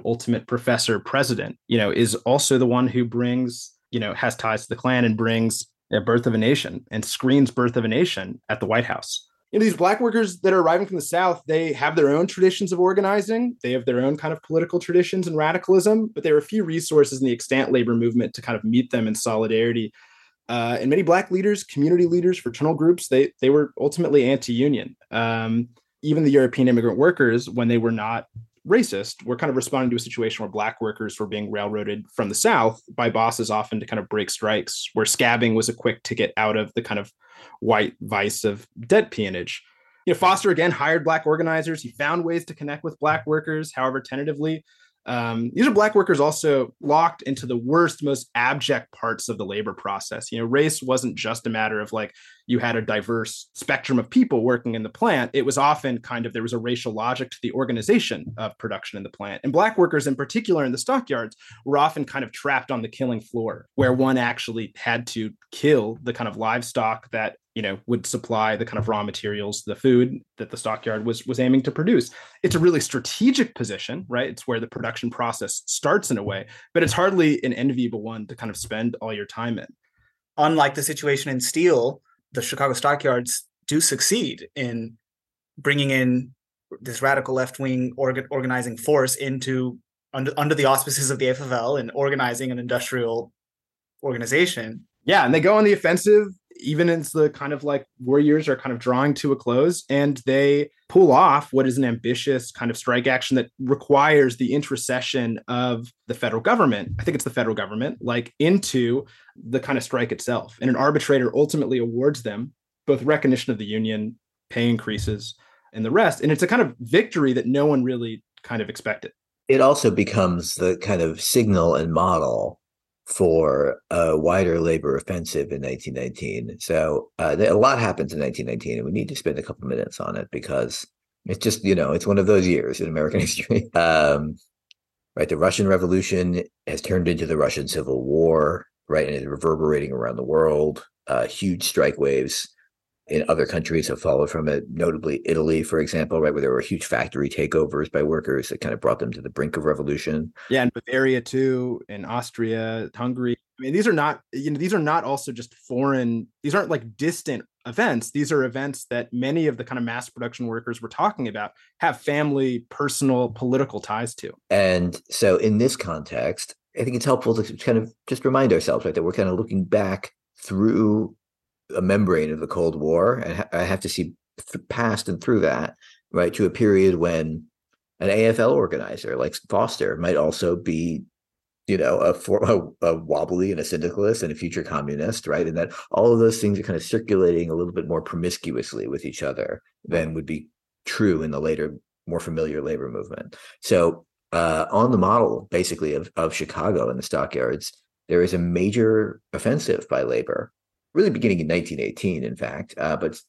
ultimate professor president, you know, is also the one who brings, you know, has ties to the Klan and brings a Birth of a Nation and screens Birth of a Nation at the White House. You know, these Black workers that are arriving from the South, they have their own traditions of organizing. They have their own kind of political traditions and radicalism, but there were few resources in the extant labor movement to kind of meet them in solidarity. And many Black leaders, community leaders, fraternal groups, they were ultimately anti-union. Even the European immigrant workers, when they were not racist, were kind of responding to a situation where Black workers were being railroaded from the South by bosses often to kind of break strikes, where scabbing was a quick ticket out of the kind of white vice of debt peonage. You know, Foster, again, hired Black organizers. He found ways to connect with Black workers, however tentatively. These are Black workers also locked into the worst, most abject parts of the labor process. You know, race wasn't just a matter of like you had a diverse spectrum of people working in the plant. It was often kind of there was a racial logic to the organization of production in the plant. And Black workers in particular in the stockyards were often kind of trapped on the killing floor where one actually had to kill the kind of livestock that, you know, would supply the kind of raw materials, the food that the stockyard was aiming to produce. It's a really strategic position, right? It's where the production process starts in a way, but it's hardly an enviable one to kind of spend all your time in. Unlike the situation in steel, the Chicago stockyards do succeed in bringing in this radical left-wing organizing force into under the auspices of the AFL and organizing an industrial organization. Yeah, and they go on the offensive even as the kind of like war years are kind of drawing to a close, and they pull off what is an ambitious kind of strike action that requires the intercession of the federal government. I think it's the federal government, like into the kind of strike itself. And an arbitrator ultimately awards them both recognition of the union, pay increases, and the rest. And it's a kind of victory that no one really kind of expected. It also becomes the kind of signal and model for a wider labor offensive in 1919. So a lot happens in 1919, and we need to spend a couple minutes on it because it's just, you know, it's one of those years in American history. Right, the Russian Revolution has turned into the Russian Civil War, right, and it's reverberating around the world. Huge strike waves in other countries have followed from it, notably Italy, for example, right, where there were huge factory takeovers by workers that kind of brought them to the brink of revolution. Yeah, and Bavaria too, and Austria, Hungary. I mean, these are not also just foreign, these aren't like distant events. These are events that many of the kind of mass production workers we're talking about have family, personal, political ties to. And so in this context, I think it's helpful to kind of just remind ourselves, right, that we're kind of looking back through a membrane of the Cold War, and I have to see past and through that, right, to a period when an AFL organizer like Foster might also be, you know, a wobbly and a syndicalist and a future communist, right? And that all of those things are kind of circulating a little bit more promiscuously with each other than would be true in the later, more familiar labor movement. So on the model, basically, of Chicago and the stockyards, there is a major offensive by labor, really beginning in 1918, in fact,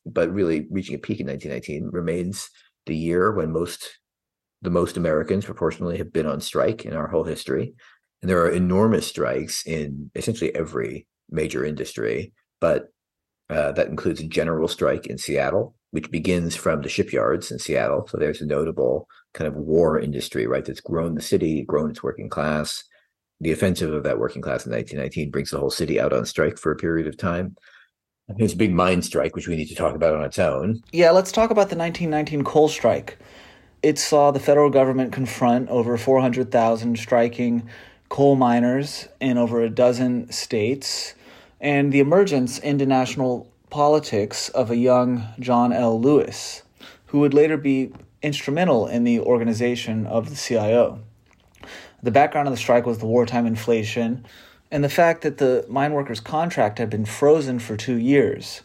but really reaching a peak in 1919. Remains the year when the most Americans proportionally have been on strike in our whole history. And there are enormous strikes in essentially every major industry, but that includes a general strike in Seattle which begins from the shipyards in Seattle. So there's a notable kind of war industry, right, that's grown the city, grown its working class. The offensive of that working class in 1919 brings the whole city out on strike for a period of time. There's a big mine strike, which we need to talk about on its own. Yeah, let's talk about the 1919 coal strike. It saw the federal government confront over 400,000 striking coal miners in over a dozen states, and the emergence into national politics of a young John L. Lewis, who would later be instrumental in the organization of the CIO. The background of the strike was the wartime inflation and the fact that the mine workers' contract had been frozen for 2 years.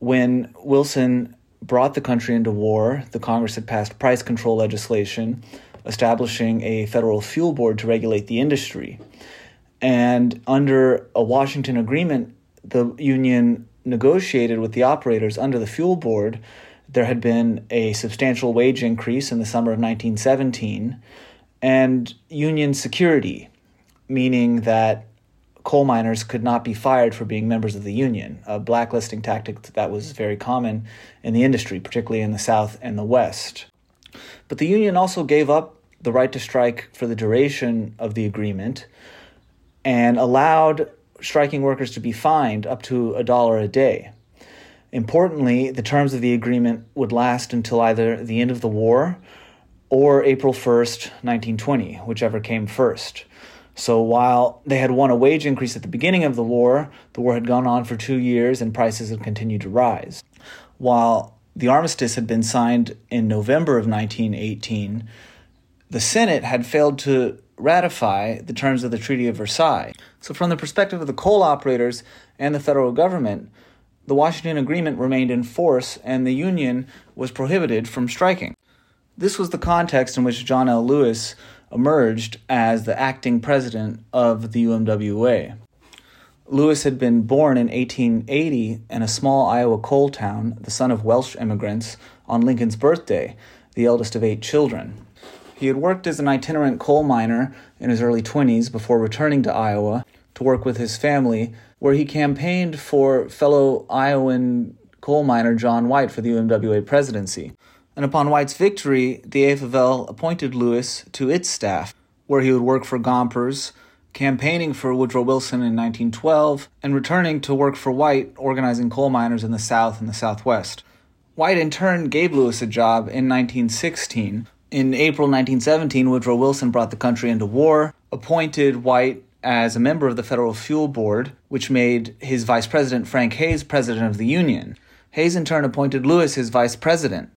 When Wilson brought the country into war, the Congress had passed price control legislation, establishing a Federal Fuel Board to regulate the industry. And under a Washington agreement, the union negotiated with the operators under the Fuel Board. There had been a substantial wage increase in the summer of 1917, and union security, meaning that coal miners could not be fired for being members of the union, a blacklisting tactic that was very common in the industry, particularly in the South and the West. But the union also gave up the right to strike for the duration of the agreement and allowed striking workers to be fined up to $1 a day. Importantly, the terms of the agreement would last until either the end of the war or April 1st, 1920, whichever came first. So while they had won a wage increase at the beginning of the war had gone on for 2 years and prices had continued to rise. While the armistice had been signed in November of 1918, the Senate had failed to ratify the terms of the Treaty of Versailles. So from the perspective of the coal operators and the federal government, the Washington Agreement remained in force and the union was prohibited from striking. This was the context in which John L. Lewis emerged as the acting president of the UMWA. Lewis had been born in 1880 in a small Iowa coal town, the son of Welsh immigrants, on Lincoln's birthday, the eldest of 8 children. He had worked as an itinerant coal miner in his early 20s before returning to Iowa to work with his family, where he campaigned for fellow Iowan coal miner John White for the UMWA presidency. And upon White's victory, the AFL appointed Lewis to its staff, where he would work for Gompers, campaigning for Woodrow Wilson in 1912, and returning to work for White, organizing coal miners in the South and the Southwest. White, in turn, gave Lewis a job in 1916. In April 1917, Woodrow Wilson brought the country into war, appointed White as a member of the Federal Fuel Board, which made his vice president, Frank Hayes, president of the Union. Hayes, in turn, appointed Lewis his vice president,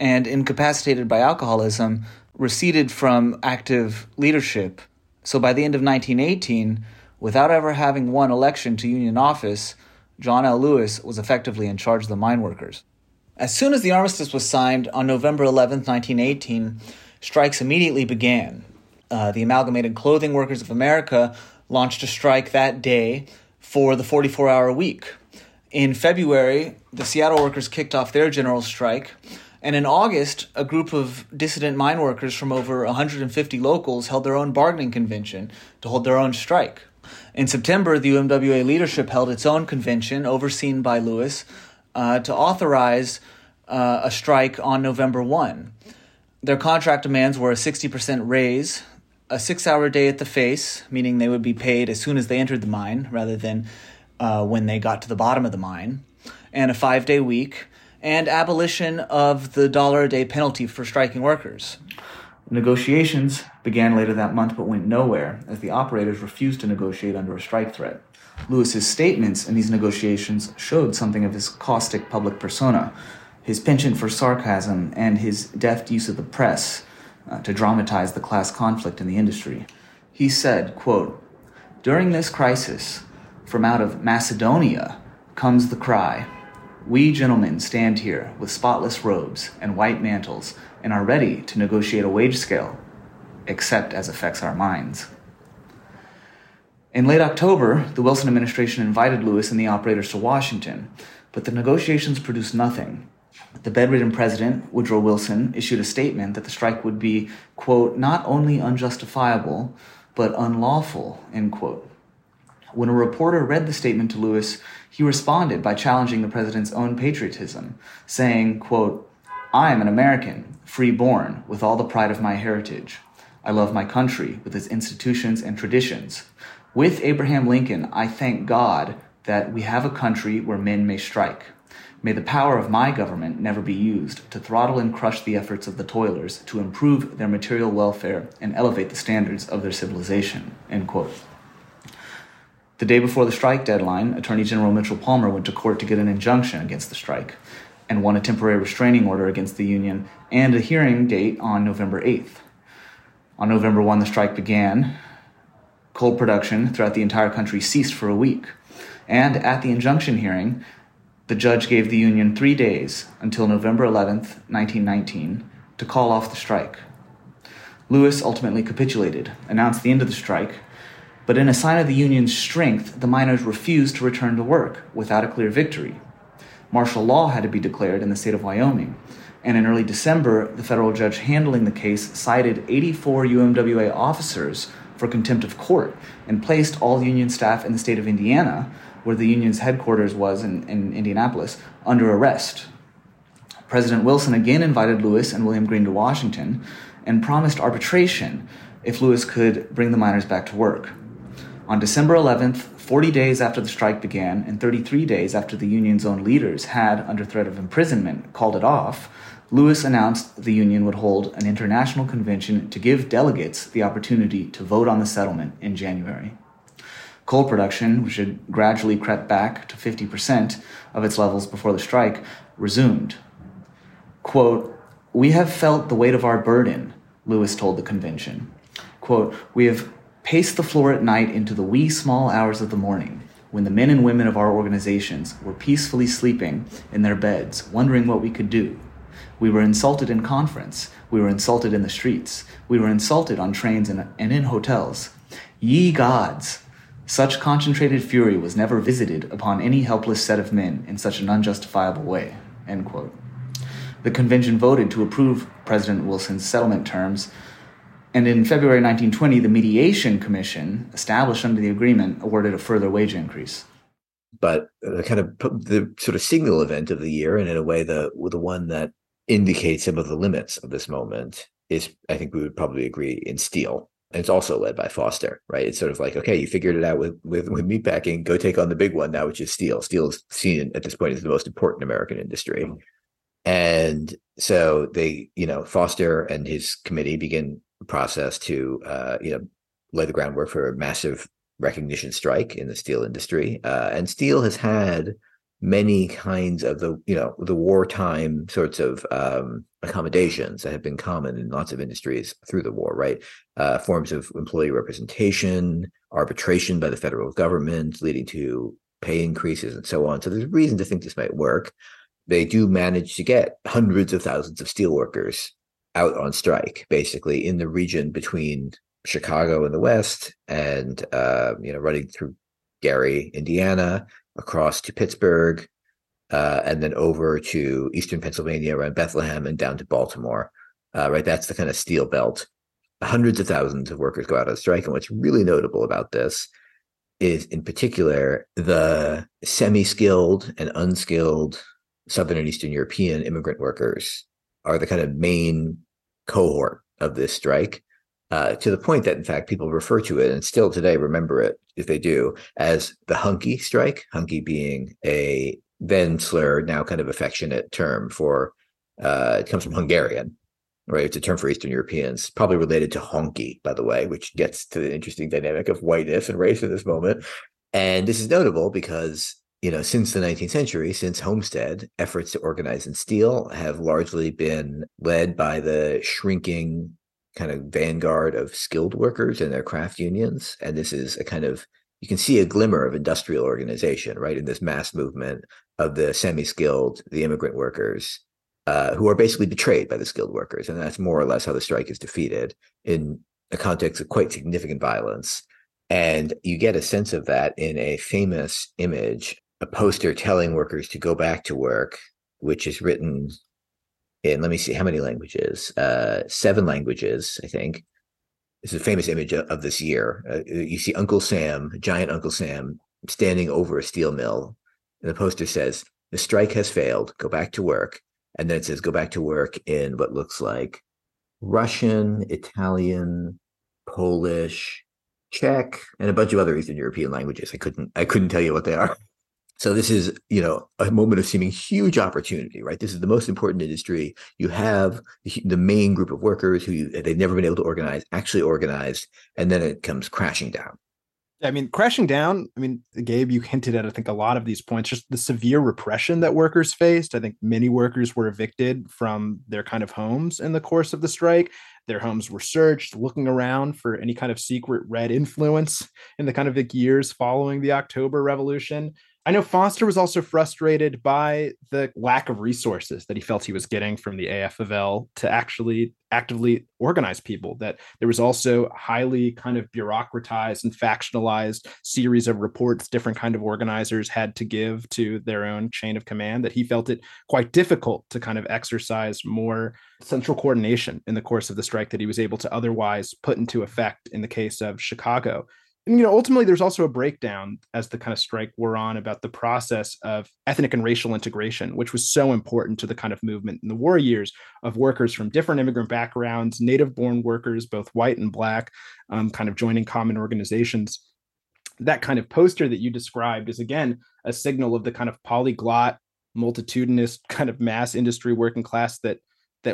and incapacitated by alcoholism, receded from active leadership. So by the end of 1918, without ever having won election to Union office, John L. Lewis was effectively in charge of the mine workers. As soon as the armistice was signed on November 11, 1918, strikes immediately began. The Amalgamated Clothing Workers of America launched a strike that day for the 44-hour week. In February, the Seattle workers kicked off their general strike. And in August, a group of dissident mine workers from over 150 locals held their own bargaining convention to hold their own strike. In September, the UMWA leadership held its own convention, overseen by Lewis, to authorize a strike on November 1. Their contract demands were a 60% raise, a 6-hour day at the face, meaning they would be paid as soon as they entered the mine rather than when they got to the bottom of the mine, and a 5-day week. And abolition of the $1 a day penalty for striking workers. Negotiations began later that month but went nowhere, as the operators refused to negotiate under a strike threat. Lewis's statements in these negotiations showed something of his caustic public persona, his penchant for sarcasm, and his deft use of the press to dramatize the class conflict in the industry. He said, quote, "During this crisis, from out of Macedonia comes the cry, 'We gentlemen stand here with spotless robes and white mantles and are ready to negotiate a wage scale, except as affects our minds.'" In late October, the Wilson administration invited Lewis and the operators to Washington, but the negotiations produced nothing. The bedridden president, Woodrow Wilson, issued a statement that the strike would be, quote, "not only unjustifiable, but unlawful," end quote. When a reporter read the statement to Lewis, he responded by challenging the president's own patriotism, saying, quote, "I am an American, free-born, with all the pride of my heritage. I love my country with its institutions and traditions. With Abraham Lincoln, I thank God that we have a country where men may strike. May the power of my government never be used to throttle and crush the efforts of the toilers to improve their material welfare and elevate the standards of their civilization." End quote. The day before the strike deadline, Attorney General Mitchell Palmer went to court to get an injunction against the strike and won a temporary restraining order against the union and a hearing date on November 8th. On November 1, the strike began. Coal production throughout the entire country ceased for a week. And at the injunction hearing, the judge gave the union 3 days until November 11th, 1919, to call off the strike. Lewis ultimately capitulated, announced the end of the strike, but in a sign of the union's strength, the miners refused to return to work without a clear victory. Martial law had to be declared in the state of Wyoming, and in early December, the federal judge handling the case cited 84 UMWA officers for contempt of court and placed all union staff in the state of Indiana, where the union's headquarters was in Indianapolis, under arrest. President Wilson again invited Lewis and William Green to Washington and promised arbitration if Lewis could bring the miners back to work. On December 11th, 40 days after the strike began and 33 days after the union's own leaders had, under threat of imprisonment, called it off, Lewis announced the union would hold an international convention to give delegates the opportunity to vote on the settlement in January. Coal production, which had gradually crept back to 50% of its levels before the strike, resumed. Quote, "We have felt the weight of our burden," Lewis told the convention. Quote, "We have paced the floor at night into the wee small hours of the morning, when the men and women of our organizations were peacefully sleeping in their beds, wondering what we could do. We were insulted in conference. We were insulted in the streets. We were insulted on trains and in hotels. Ye gods! Such concentrated fury was never visited upon any helpless set of men in such an unjustifiable way." End quote. The convention voted to approve President Wilson's settlement terms, and in February 1920, the Mediation Commission, established under the agreement, awarded a further wage increase. But the sort of signal event of the year, and in a way the one that indicates some of the limits of this moment, is, I think we would probably agree, in steel. And it's also led by Foster, right? It's sort of like, okay, you figured it out with meatpacking, go take on the big one now, which is steel. Steel is seen at this point as the most important American industry. Mm-hmm. And so they, Foster and his committee begin a process to, lay the groundwork for a massive recognition strike in the steel industry. And steel has had many kinds of the wartime sorts of accommodations that have been common in lots of industries through the war, right? Forms of employee representation, arbitration by the federal government, leading to pay increases and so on. So there's reason to think this might work. They do manage to get hundreds of thousands of steel workers out on strike, basically in the region between Chicago in the West and, running through Gary, Indiana, across to Pittsburgh, and then over to eastern Pennsylvania around Bethlehem and down to Baltimore, right? That's the kind of steel belt. Hundreds of thousands of workers go out on strike. And what's really notable about this is, in particular, the semi-skilled and unskilled Southern and Eastern European immigrant workers are the kind of main cohort of this strike, to the point that, in fact, people refer to it and still today remember it, if they do, as the hunky strike, hunky being a then slur, now kind of affectionate term for, it comes from Hungarian, right? It's a term for Eastern Europeans, probably related to honky, by the way, which gets to the interesting dynamic of whiteness and race in this moment. And this is notable because, since the 19th century, since Homestead, efforts to organize in steel have largely been led by the shrinking kind of vanguard of skilled workers and their craft unions. And this is a kind of, you can see a glimmer of industrial organization, right, in this mass movement of the semi-skilled, the immigrant workers, who are basically betrayed by the skilled workers. And that's more or less how the strike is defeated, in a context of quite significant violence. And you get a sense of that in a famous image, a poster telling workers to go back to work, which is written in, let me see how many languages, 7 languages, I think, It's a famous image of this year. You see Uncle Sam, giant Uncle Sam, standing over a steel mill. And the poster says, "The strike has failed. Go back to work." And then it says, "Go back to work in what looks like Russian, Italian, Polish, Czech, and a bunch of other Eastern European languages." I couldn't tell you what they are. So this is, you know, a moment of seeming huge opportunity, right? This is the most important industry. You have the main group of workers who they've never been able to organize, actually organized, and then it comes crashing down. I mean, crashing down, I mean, Gabe, you hinted at, I think, a lot of these points, just the severe repression that workers faced. I think many workers were evicted from their kind of homes in the course of the strike. Their homes were searched, looking around for any kind of secret red influence in the kind of like years following the October Revolution. I know Foster was also frustrated by the lack of resources that he felt he was getting from the AFL to actually actively organize people, that there was also highly kind of bureaucratized and factionalized series of reports different kind of organizers had to give to their own chain of command, that he felt it quite difficult to kind of exercise more central coordination in the course of the strike that he was able to otherwise put into effect in the case of Chicago. And, you know, ultimately, there's also a breakdown as the kind of strike we're on about the process of ethnic and racial integration, which was so important to the kind of movement in the war years of workers from different immigrant backgrounds, native born workers, both white and black, kind of joining common organizations. That kind of poster that you described is, again, a signal of the kind of polyglot, multitudinous kind of mass industry working class that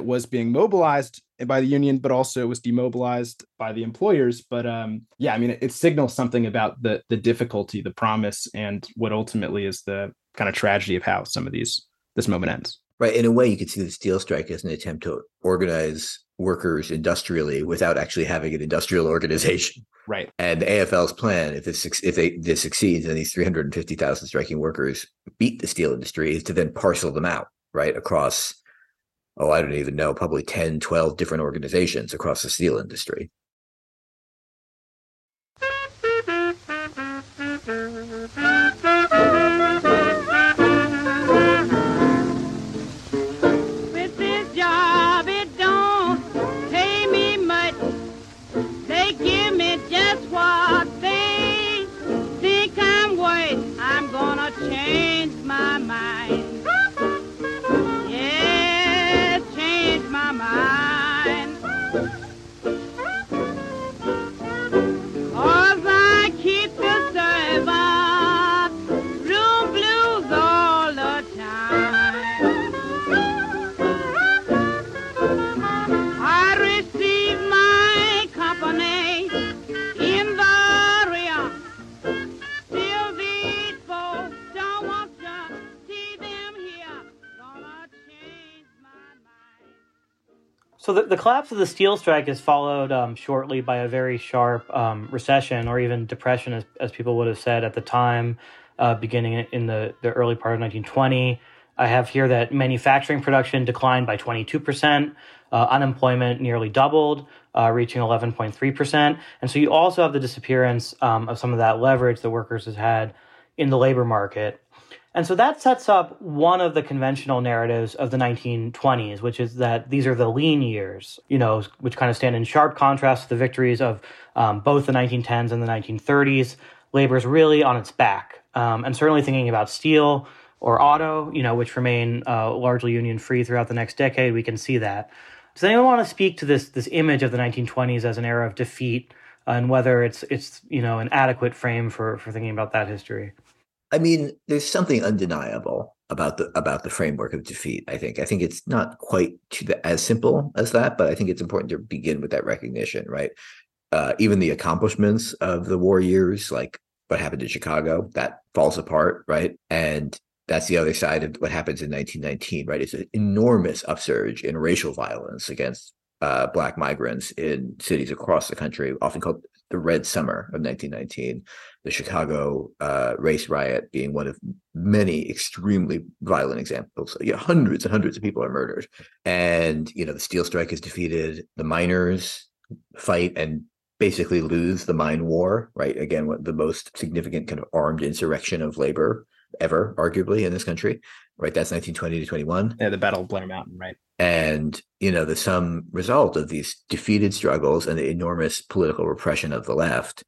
was being mobilized by the union, but also was demobilized by the employers. But yeah, I mean, it signals something about the difficulty, the promise, and what ultimately is the kind of tragedy of how some of this moment ends. Right. In a way, you could see the steel strike as an attempt to organize workers industrially without actually having an industrial organization. Right. And the AFL's plan, if this succeeds and these 350,000 striking workers beat the steel industry, is to then parcel them out, right, across, oh, I don't even know, probably 10, 12 different organizations across the steel industry. With this job, it don't pay me much. They give me just what they think I'm worth. I'm gonna change my mind. So the collapse of the steel strike is followed shortly by a very sharp recession, or even depression, as people would have said at the time, beginning in the early part of 1920. I have here that manufacturing production declined by 22%, unemployment nearly doubled, reaching 11.3%. And so you also have the disappearance of some of that leverage the workers has had in the labor market. And so that sets up one of the conventional narratives of the 1920s, which is that these are the lean years, you know, which kind of stand in sharp contrast to the victories of both the 1910s and the 1930s. Labor's really on its back. And certainly thinking about steel or auto, you know, which remain largely union-free throughout the next decade, we can see that. Does anyone want to speak to this image of the 1920s as an era of defeat and whether it's you know, an adequate frame for thinking about that history? I mean, there's something undeniable about the framework of defeat, I think. I think it's not quite as simple as that, but I think it's important to begin with that recognition, right? Even the accomplishments of the war years, like what happened in Chicago, that falls apart, right? And that's the other side of what happens in 1919, right? It's an enormous upsurge in racial violence against Black migrants in cities across the country, often called the Red Summer of 1919, the Chicago race riot being one of many extremely violent examples. You know, hundreds and hundreds of people are murdered. And, you know, the steel strike is defeated. The miners fight and basically lose the mine war, right? Again, the most significant kind of armed insurrection of labor ever, arguably, in this country, right? That's 1920 to 21. Yeah, the Battle of Blair Mountain, right? And, you know, the sum result of these defeated struggles and the enormous political repression of the left,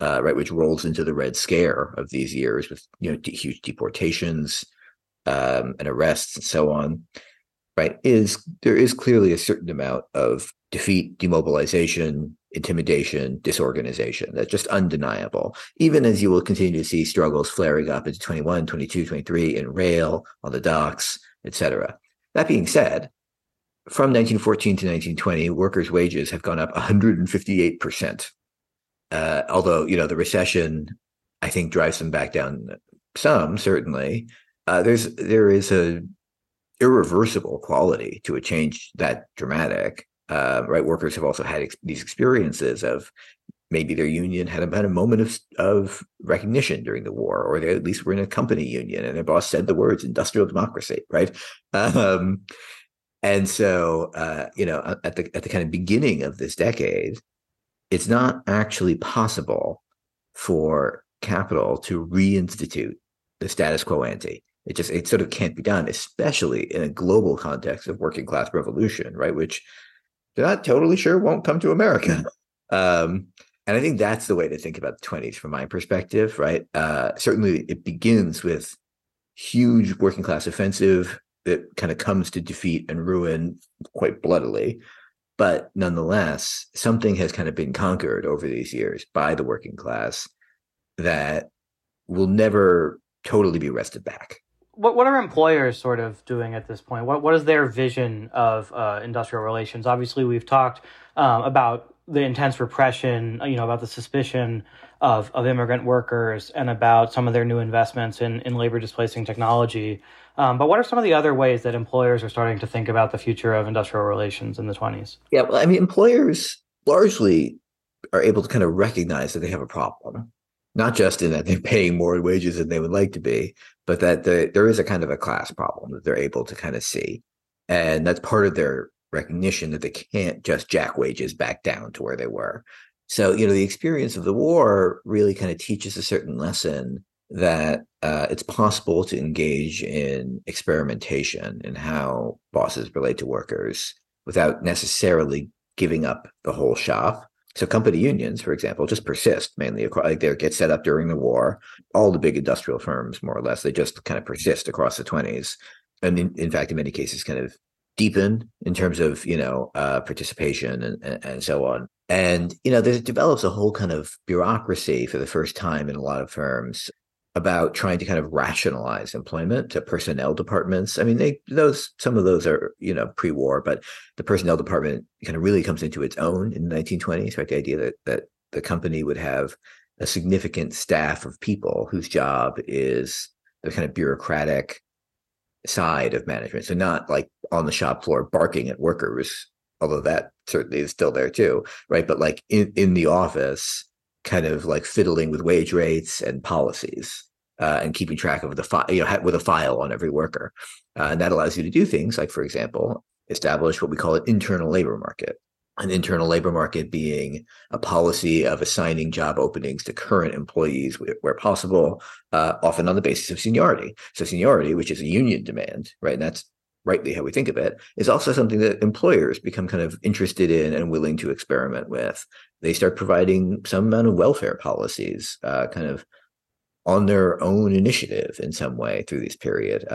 right, which rolls into the Red Scare of these years with, you know, huge deportations and arrests and so on, right, is there is clearly a certain amount of defeat, demobilization, intimidation, disorganization. That's just undeniable. Even as you will continue to see struggles flaring up into 21, 22, 23 in rail, on the docks, etc. That being said, from 1914 to 1920, workers' wages have gone up 158%. Although, you know, the recession, I think, drives them back down some, certainly. There is a irreversible quality to a change that dramatic. Right, workers have also had these experiences of maybe their union had a moment of recognition during the war, or they at least were in a company union and their boss said the words "industrial democracy," right? And so, you know, at the kind of beginning of this decade, it's not actually possible for capital to reinstitute the status quo ante. It sort of can't be done, especially in a global context of working class revolution, right? Which they're not totally sure won't come to America. And I think that's the way to think about the 20s from my perspective, right? Certainly it begins with huge working class offensive that kind of comes to defeat and ruin quite bloodily. But nonetheless, something has kind of been conquered over these years by the working class that will never totally be wrested back. What are employers sort of doing at this point? What is their vision of industrial relations? Obviously, we've talked about the intense repression, you know, about the suspicion of immigrant workers and about some of their new investments in labor displacing technology. But what are some of the other ways that employers are starting to think about the future of industrial relations in the 20s? Yeah, well, I mean, employers largely are able to kind of recognize that they have a problem. Not just in that they're paying more in wages than they would like to be, but that there is a kind of a class problem that they're able to kind of see. And that's part of their recognition that they can't just jack wages back down to where they were. So, you know, the experience of the war really kind of teaches a certain lesson that it's possible to engage in experimentation in how bosses relate to workers without necessarily giving up the whole shop. So company unions, for example, just persist mainly. Like they get set up during the war. All the big industrial firms, more or less, they just kind of persist across the 20s. And in fact, in many cases, kind of deepen in terms of, you know, participation and so on. And, you know, there develops a whole kind of bureaucracy for the first time in a lot of firms about trying to kind of rationalize employment to personnel departments. I mean, some of those are, you know, pre-war, but the personnel department kind of really comes into its own in the 1920s, right? The idea that the company would have a significant staff of people whose job is the kind of bureaucratic side of management. So not like on the shop floor barking at workers, although that certainly is still there too, right? But like in the office, kind of like fiddling with wage rates and policies and keeping track of the file, you know, with a file on every worker. And that allows you to do things like, for example, establish what we call an internal labor market. An internal labor market being a policy of assigning job openings to current employees where possible, often on the basis of seniority. So seniority, which is a union demand, right? And that's rightly how we think of it, is also something that employers become kind of interested in and willing to experiment with. They start providing some amount of welfare policies kind of on their own initiative in some way through this period.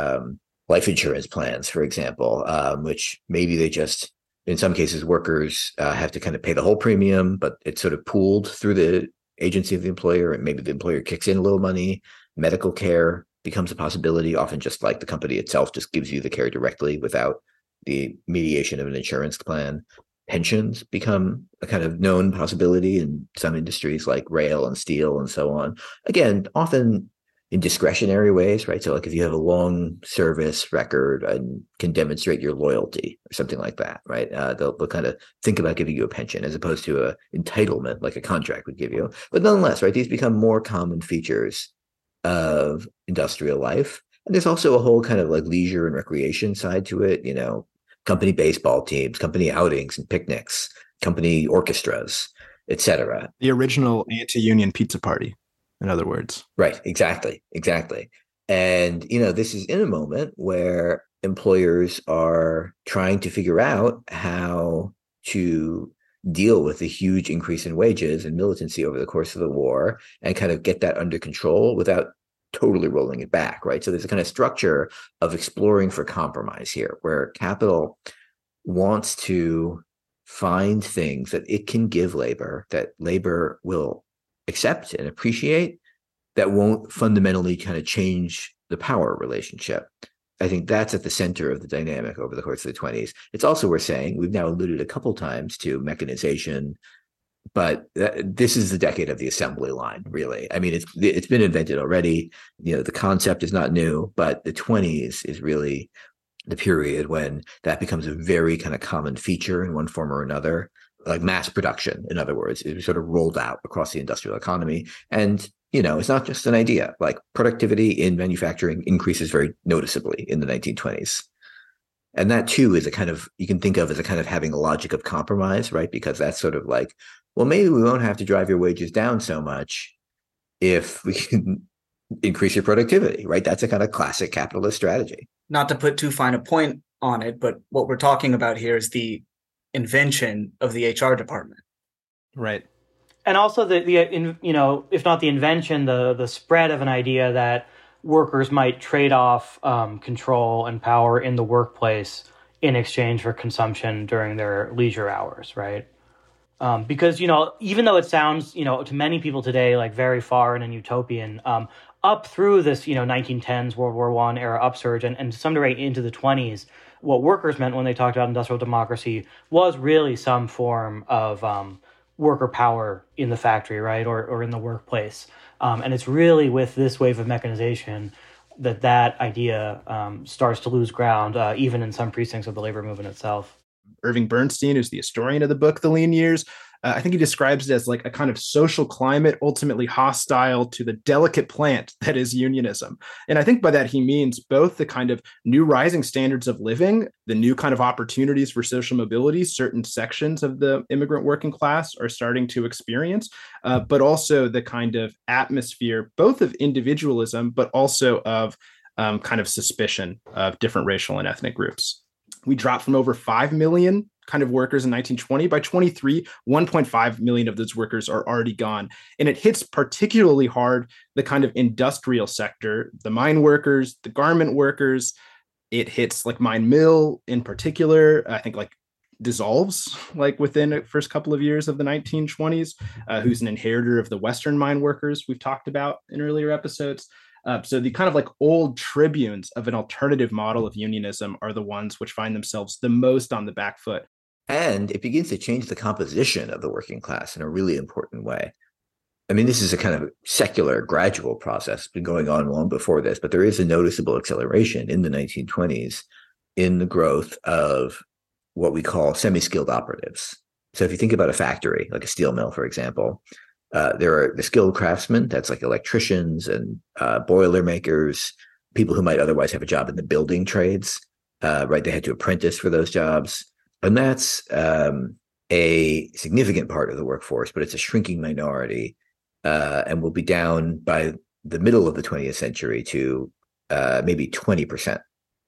Life insurance plans, for example, which maybe they just, in some cases, workers have to kind of pay the whole premium, but it's sort of pooled through the agency of the employer, and maybe the employer kicks in a little money. Medical care becomes a possibility, often just like the company itself just gives you the care directly without the mediation of an insurance plan. Pensions become a kind of known possibility in some industries like rail and steel and so on. Again, often in discretionary ways, right? So like if you have a long service record and can demonstrate your loyalty or something like that, right? They'll kind of think about giving you a pension as opposed to an entitlement like a contract would give you. But nonetheless, right, these become more common features of industrial life. And there's also a whole kind of like leisure and recreation side to it, you know, company baseball teams, company outings and picnics, company orchestras, etc. The original anti-union pizza party, in other words. Right, exactly. And, you know, this is in a moment where employers are trying to figure out how to deal with the huge increase in wages and militancy over the course of the war and kind of get that under control without totally rolling it back, right? So there's a kind of structure of exploring for compromise here, where capital wants to find things that it can give labor, that labor will accept and appreciate, that won't fundamentally kind of change the power relationship. I think that's at the center of the dynamic over the course of the 20s. It's also worth saying, we've now alluded a couple times to mechanization, but this is the decade of the assembly line, really. I mean, it's been invented already. You know, the concept is not new, but the 20s is really the period when that becomes a very kind of common feature in one form or another. Like mass production, in other words, is sort of rolled out across the industrial economy. And, you know, it's not just an idea. Like productivity in manufacturing increases very noticeably in the 1920s. And that too is a kind of, you can think of as a kind of having a logic of compromise, right? Because that's sort of like, well, maybe we won't have to drive your wages down so much if we can increase your productivity, right? That's a kind of classic capitalist strategy. Not to put too fine a point on it, but what we're talking about here is the invention of the HR department. Right. And also if not the invention, the spread of an idea that workers might trade off control and power in the workplace in exchange for consumption during their leisure hours, right? Because, you know, even though it sounds, you know, to many people today like very far and utopian, up through this, you know, 1910s World War I era upsurge and to some degree into the 20s, what workers meant when they talked about industrial democracy was really some form of worker power in the factory, right, or in the workplace. And it's really with this wave of mechanization that idea starts to lose ground, even in some precincts of the labor movement itself. Irving Bernstein, who's the historian of the book, The Lean Years, I think he describes it as like a kind of social climate ultimately hostile to the delicate plant that is unionism. And I think by that he means both the kind of new rising standards of living, the new kind of opportunities for social mobility certain sections of the immigrant working class are starting to experience, but also the kind of atmosphere both of individualism, but also of kind of suspicion of different racial and ethnic groups. We dropped from over 5 million kind of workers in 1920. By 23, 1.5 million of those workers are already gone. And it hits particularly hard the kind of industrial sector, the mine workers, the garment workers. It hits like mine mill in particular, I think like dissolves like within the first couple of years of the 1920s, who's an inheritor of the Western mine workers we've talked about in earlier episodes. So the kind of like old tribunes of an alternative model of unionism are the ones which find themselves the most on the back foot. And it begins to change the composition of the working class in a really important way. I mean, this is a kind of secular, gradual process, been going on long before this, but there is a noticeable acceleration in the 1920s in the growth of what we call semi-skilled operatives. So if you think about a factory, like a steel mill, for example, there are the skilled craftsmen, that's like electricians and boiler makers, people who might otherwise have a job in the building trades, right? They had to apprentice for those jobs. And that's a significant part of the workforce, but it's a shrinking minority and will be down by the middle of the 20th century to maybe 20%,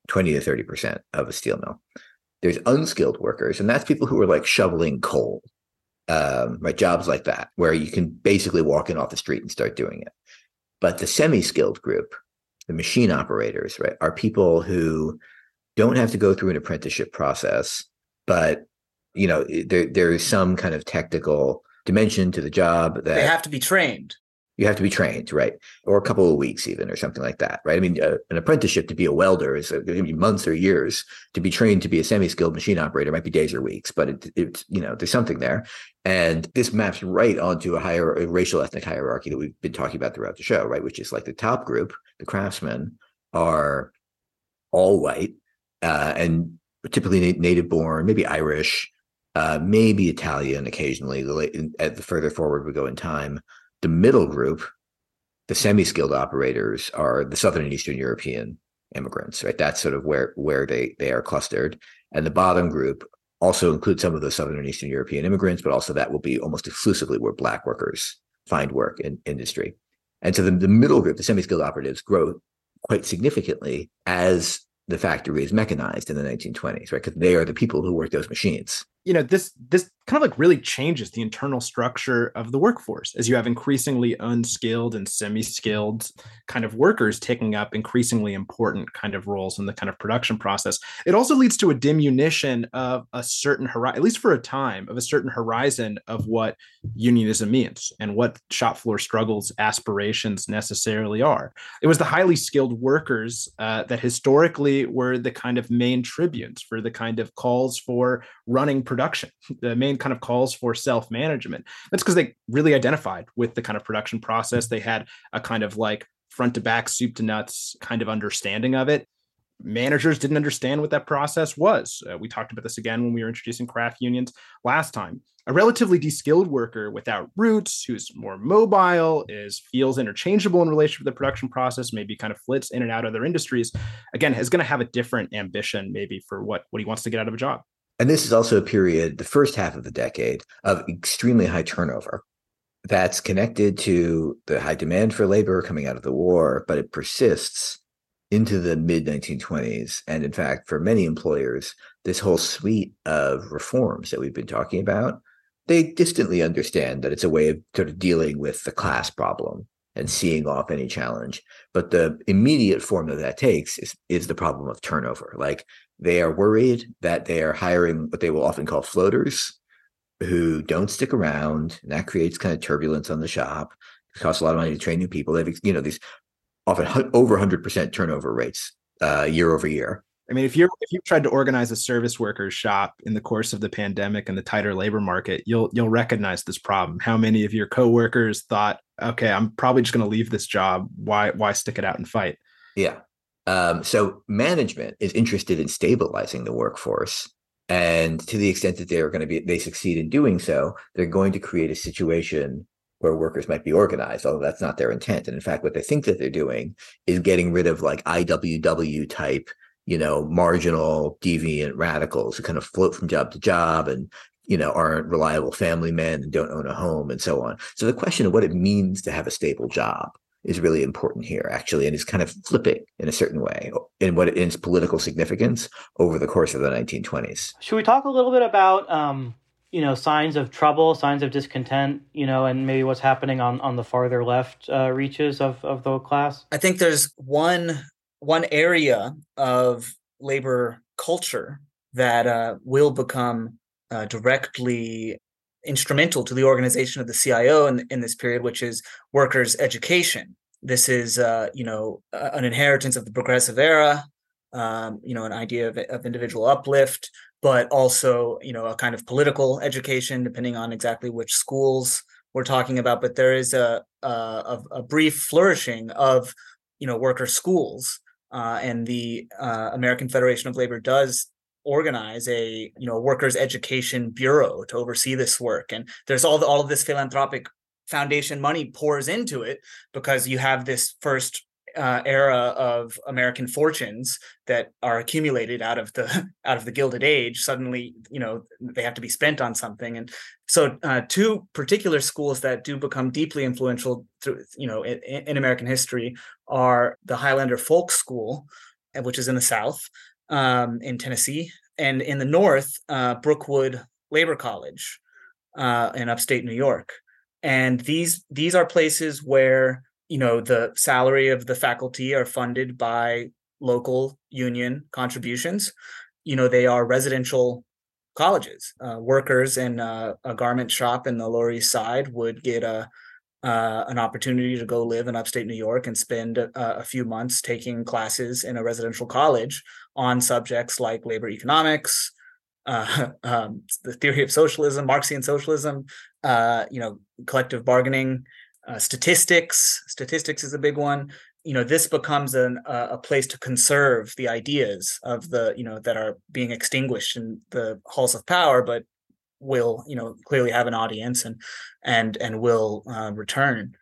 20 to 30% of a steel mill. There's unskilled workers, and that's people who are like shoveling coal, right? Jobs like that, where you can basically walk in off the street and start doing it. But the semi-skilled group, the machine operators, right, are people who don't have to go through an apprenticeship process. But, you know, there is some kind of technical dimension to the job that they have to be trained. You have to be trained, right? Or a couple of weeks even or something like that, right? I mean, an apprenticeship to be a welder is going to be months or years. To be trained to be a semi-skilled machine operator might be days or weeks, but it's, you know, there's something there. And this maps right onto a racial ethnic hierarchy that we've been talking about throughout the show, right? Which is like the top group, the craftsmen, are all white and typically native born, maybe Irish, maybe Italian occasionally. The further forward we go in time, the middle group, the semi-skilled operators, are the Southern and Eastern European immigrants, right? That's sort of where they are clustered. And the bottom group also includes some of the Southern and Eastern European immigrants, but also that will be almost exclusively where Black workers find work in industry. And so the middle group, the semi-skilled operatives, grow quite significantly as the factory is mechanized in the 1920s, right? Because they are the people who work those machines. You know, this kind of like really changes the internal structure of the workforce as you have increasingly unskilled and semi-skilled kind of workers taking up increasingly important kind of roles in the kind of production process. It also leads to a diminution of a certain horizon, at least for a time, of a certain horizon of what unionism means and what shop floor struggles aspirations necessarily are. It was the highly skilled workers that historically were the kind of main tribunes for the kind of calls for running production, the main kind of calls for self-management. That's because they really identified with the kind of production process. They had a kind of like front to back, soup to nuts kind of understanding of it. Managers didn't understand what that process was. We talked about this again when we were introducing craft unions last time. A relatively de-skilled worker without roots, who's more mobile, feels interchangeable in relationship to the production process, maybe kind of flits in and out of other industries, again, is going to have a different ambition maybe for what he wants to get out of a job. And this is also a period, the first half of the decade, of extremely high turnover that's connected to the high demand for labor coming out of the war, but it persists into the mid-1920s. And in fact, for many employers, this whole suite of reforms that we've been talking about, they distantly understand that it's a way of sort of dealing with the class problem and seeing off any challenge. But the immediate form that takes is the problem of turnover. Like, they are worried that they are hiring what they will often call floaters who don't stick around, and that creates kind of turbulence on the shop. It costs a lot of money to train new people. They have, you know, these often over 100% turnover rates year over year. I mean, if you've tried to organize a service worker's shop in the course of the pandemic and the tighter labor market, you'll recognize this problem. How many of your coworkers thought, okay, I'm probably just going to leave this job. Why stick it out and fight? Yeah. So management is interested in stabilizing the workforce. And to the extent that they succeed in doing so, they're going to create a situation where workers might be organized, although that's not their intent. And in fact, what they think that they're doing is getting rid of like IWW type, you know, marginal, deviant radicals who kind of float from job to job and, you know, aren't reliable family men and don't own a home and so on. So the question of what it means to have a stable job is really important here, actually, and is kind of flipping in a certain way in what its political significance over the course of the 1920s. Should we talk a little bit about, you know, signs of trouble, signs of discontent, you know, and maybe what's happening on the farther left reaches of the class? I think there's one area of labor culture that will become directly instrumental to the organization of the CIO in this period, which is workers' education. This is, you know, an inheritance of the progressive era, you know, an idea of individual uplift, but also, you know, a kind of political education, depending on exactly which schools we're talking about. But there is a brief flourishing of, you know, worker schools, and the American Federation of Labor does organize a, you know, workers' education bureau to oversee this work. And there's all of this philanthropic foundation money pours into it because you have this first era of American fortunes that are accumulated out of the Gilded Age. Suddenly, you know, they have to be spent on something. And so two particular schools that do become deeply influential through, you know, in American history are the Highlander Folk School, which is in the South, in Tennessee, and in the North, Brookwood Labor College in upstate New York. And these are places where, you know, the salary of the faculty are funded by local union contributions. You know, they are residential colleges. Workers in a garment shop in the Lower East Side would get an opportunity to go live in upstate New York and spend a few months taking classes in a residential college on subjects like labor economics, the theory of socialism, Marxian socialism, you know, collective bargaining, statistics. Statistics is a big one. You know, this becomes a place to conserve the ideas of the, you know, that are being extinguished in the halls of power, but will, you know, clearly have an audience and will return.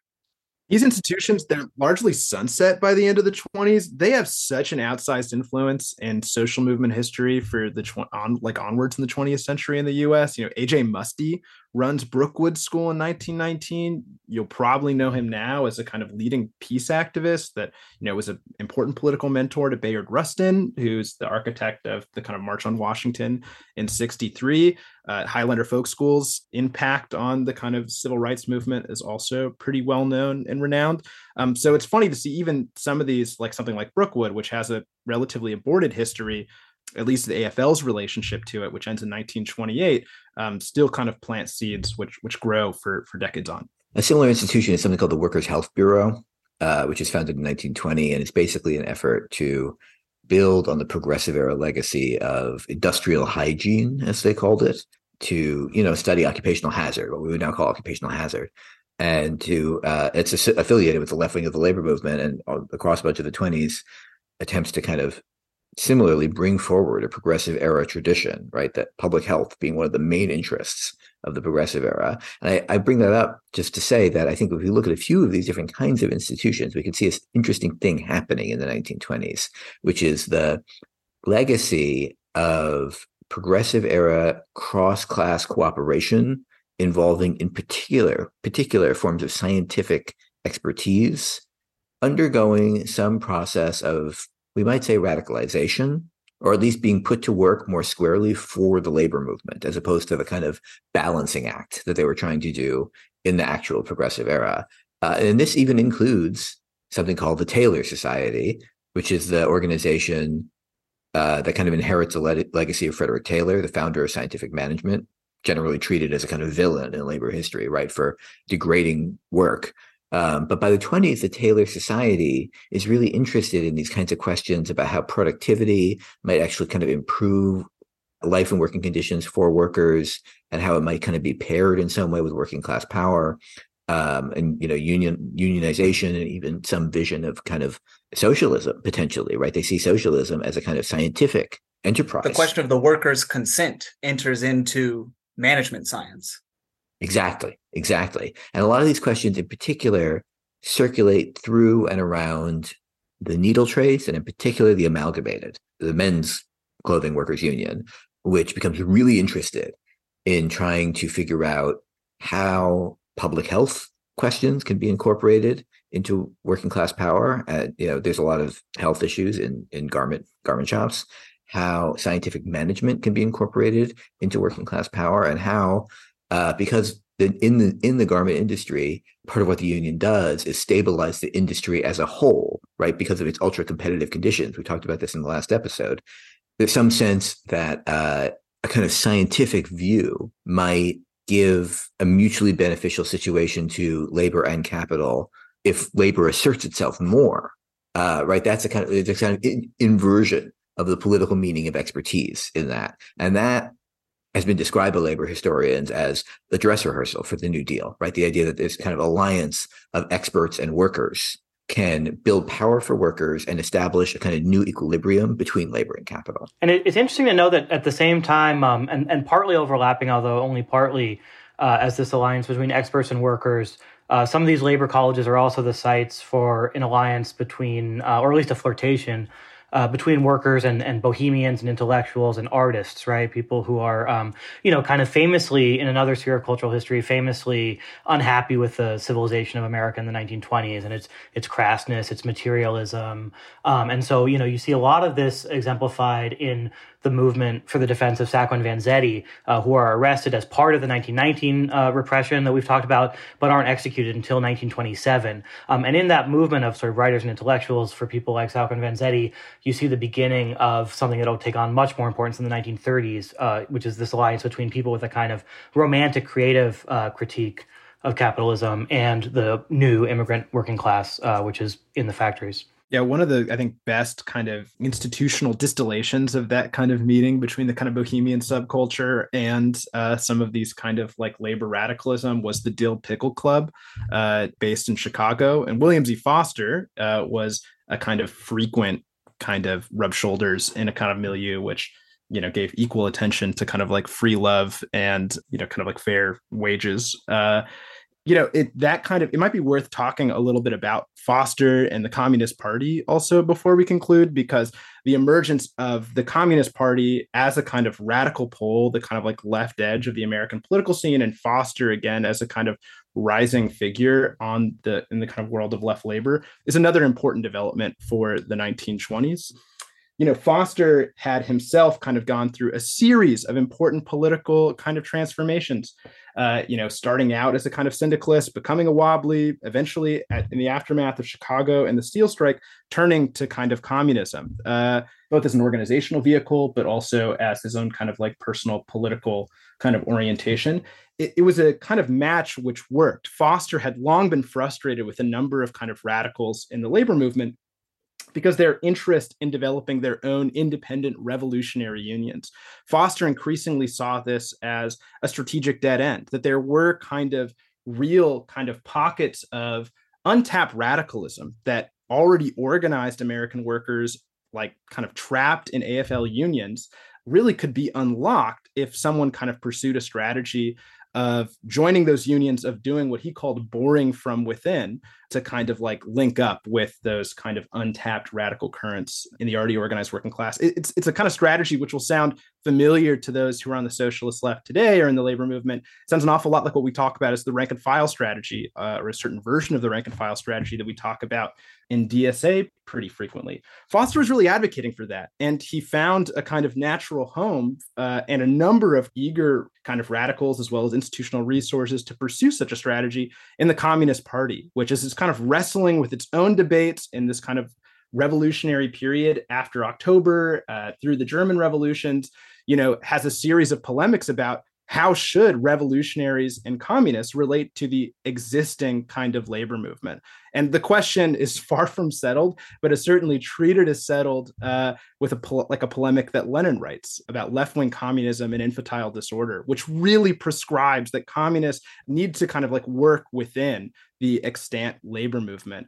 These institutions, they're largely sunset by the end of the 20s. They have such an outsized influence in social movement history for onwards in the 20th century in the U.S. You know, A.J. Musty runs Brookwood School in 1919. You'll probably know him now as a kind of leading peace activist that, you know, was an important political mentor to Bayard Rustin, who's the architect of the kind of March on Washington in 1963. Highlander Folk School's impact on the kind of civil rights movement is also pretty well known and renowned. So it's funny to see even some of these, like something like Brookwood, which has a relatively aborted history, at least the AFL's relationship to it, which ends in 1928, still kind of plant seeds which grow for decades on. A similar institution is something called the Workers' Health Bureau, which is founded in 1920, and it's basically an effort to build on the Progressive Era legacy of industrial hygiene, as they called it, to, you know, study occupational hazard, what we would now call occupational hazard. And to it's affiliated with the left wing of the labor movement, and across much of the 20s, attempts to kind of similarly bring forward a Progressive Era tradition, right? That public health being one of the main interests of the Progressive Era. And I bring that up just to say that I think if we look at a few of these different kinds of institutions, we can see this interesting thing happening in the 1920s, which is the legacy of Progressive Era cross-class cooperation involving in particular forms of scientific expertise, undergoing some process of, we might say, radicalization, or at least being put to work more squarely for the labor movement, as opposed to the kind of balancing act that they were trying to do in the actual Progressive Era. And this even includes something called the Taylor Society, which is the organization that kind of inherits the legacy of Frederick Taylor, the founder of scientific management, generally treated as a kind of villain in labor history, right, for degrading work. But by the 20s, the Taylor Society is really interested in these kinds of questions about how productivity might actually kind of improve life and working conditions for workers, and how it might kind of be paired in some way with working class power, and, you know, unionization, and even some vision of kind of socialism potentially, right? They see socialism as a kind of scientific enterprise. The question of the workers' consent enters into management science. Exactly. And a lot of these questions in particular circulate through and around the needle trades, and in particular the Amalgamated, the Men's Clothing Workers Union, which becomes really interested in trying to figure out how public health questions can be incorporated into working class power. You know, there's a lot of health issues in garment shops, how scientific management can be incorporated into working class power, and how because in the garment industry, part of what the union does is stabilize the industry as a whole, right? Because of its ultra competitive conditions. We talked about this in the last episode. There's some sense that a kind of scientific view might give a mutually beneficial situation to labor and capital if labor asserts itself more, right? That's a kind of inversion of the political meaning of expertise in that. And that has been described by labor historians as the dress rehearsal for the New Deal, right? The idea that this kind of alliance of experts and workers can build power for workers and establish a kind of new equilibrium between labor and capital. And it's interesting to know that at the same time, and partly overlapping, although only partly, as this alliance between experts and workers, some of these labor colleges are also the sites for an alliance between, or at least a flirtation, between workers and bohemians and intellectuals and artists, right? People who are, kind of famously in another sphere of cultural history, famously unhappy with the civilization of America in the 1920s and its crassness, its materialism. And so, you know, you see a lot of this exemplified in the movement for the defense of Sacco and Vanzetti, who are arrested as part of the 1919 repression that we've talked about, but aren't executed until 1927. And in that movement of sort of writers and intellectuals for people like Sacco and Vanzetti, you see the beginning of something that'll take on much more importance in the 1930s, which is this alliance between people with a kind of romantic, creative critique of capitalism and the new immigrant working class, which is in the factories. Yeah, one of the, I think, best kind of institutional distillations of that kind of meeting between the kind of bohemian subculture and some of these kind of like labor radicalism was the Dill Pickle Club based in Chicago. And William Z. Foster was a kind of frequent kind of rub shoulders in a kind of milieu, which, you know, gave equal attention to kind of like free love and, you know, kind of like fair wages. you know, it might be worth talking a little bit about Foster and the Communist Party also before we conclude, because the emergence of the Communist Party as a kind of radical pole, the kind of like left edge of the American political scene, and Foster again as a kind of rising figure in the kind of world of left labor, is another important development for the 1920s. You know, Foster had himself kind of gone through a series of important political kind of transformations, you know, starting out as a kind of syndicalist, becoming a wobbly, eventually in the aftermath of Chicago and the steel strike, turning to kind of communism, both as an organizational vehicle, but also as his own kind of like personal political kind of orientation. It was a kind of match which worked. Foster had long been frustrated with a number of kind of radicals in the labor movement, because their interest in developing their own independent revolutionary unions. Foster increasingly saw this as a strategic dead end, that there were kind of real kind of pockets of untapped radicalism that already organized American workers, like kind of trapped in AFL unions, really could be unlocked if someone kind of pursued a strategy of joining those unions, of doing what he called boring from within, to kind of like link up with those kind of untapped radical currents in the already organized working class. It's a kind of strategy which will sound familiar to those who are on the socialist left today or in the labor movement. It sounds an awful lot like what we talk about as the rank and file strategy, or a certain version of the rank and file strategy that we talk about in DSA pretty frequently. Foster was really advocating for that, and he found a kind of natural home and a number of eager kind of radicals as well as institutional resources to pursue such a strategy in the Communist Party, which is kind of wrestling with its own debates in this kind of revolutionary period after October through the German revolutions, you know, has a series of polemics about how should revolutionaries and communists relate to the existing kind of labor movement. And the question is far from settled, but is certainly treated as settled with a polemic that Lenin writes about left-wing communism and infantile disorder, which really prescribes that communists need to kind of like work within the extant labor movement.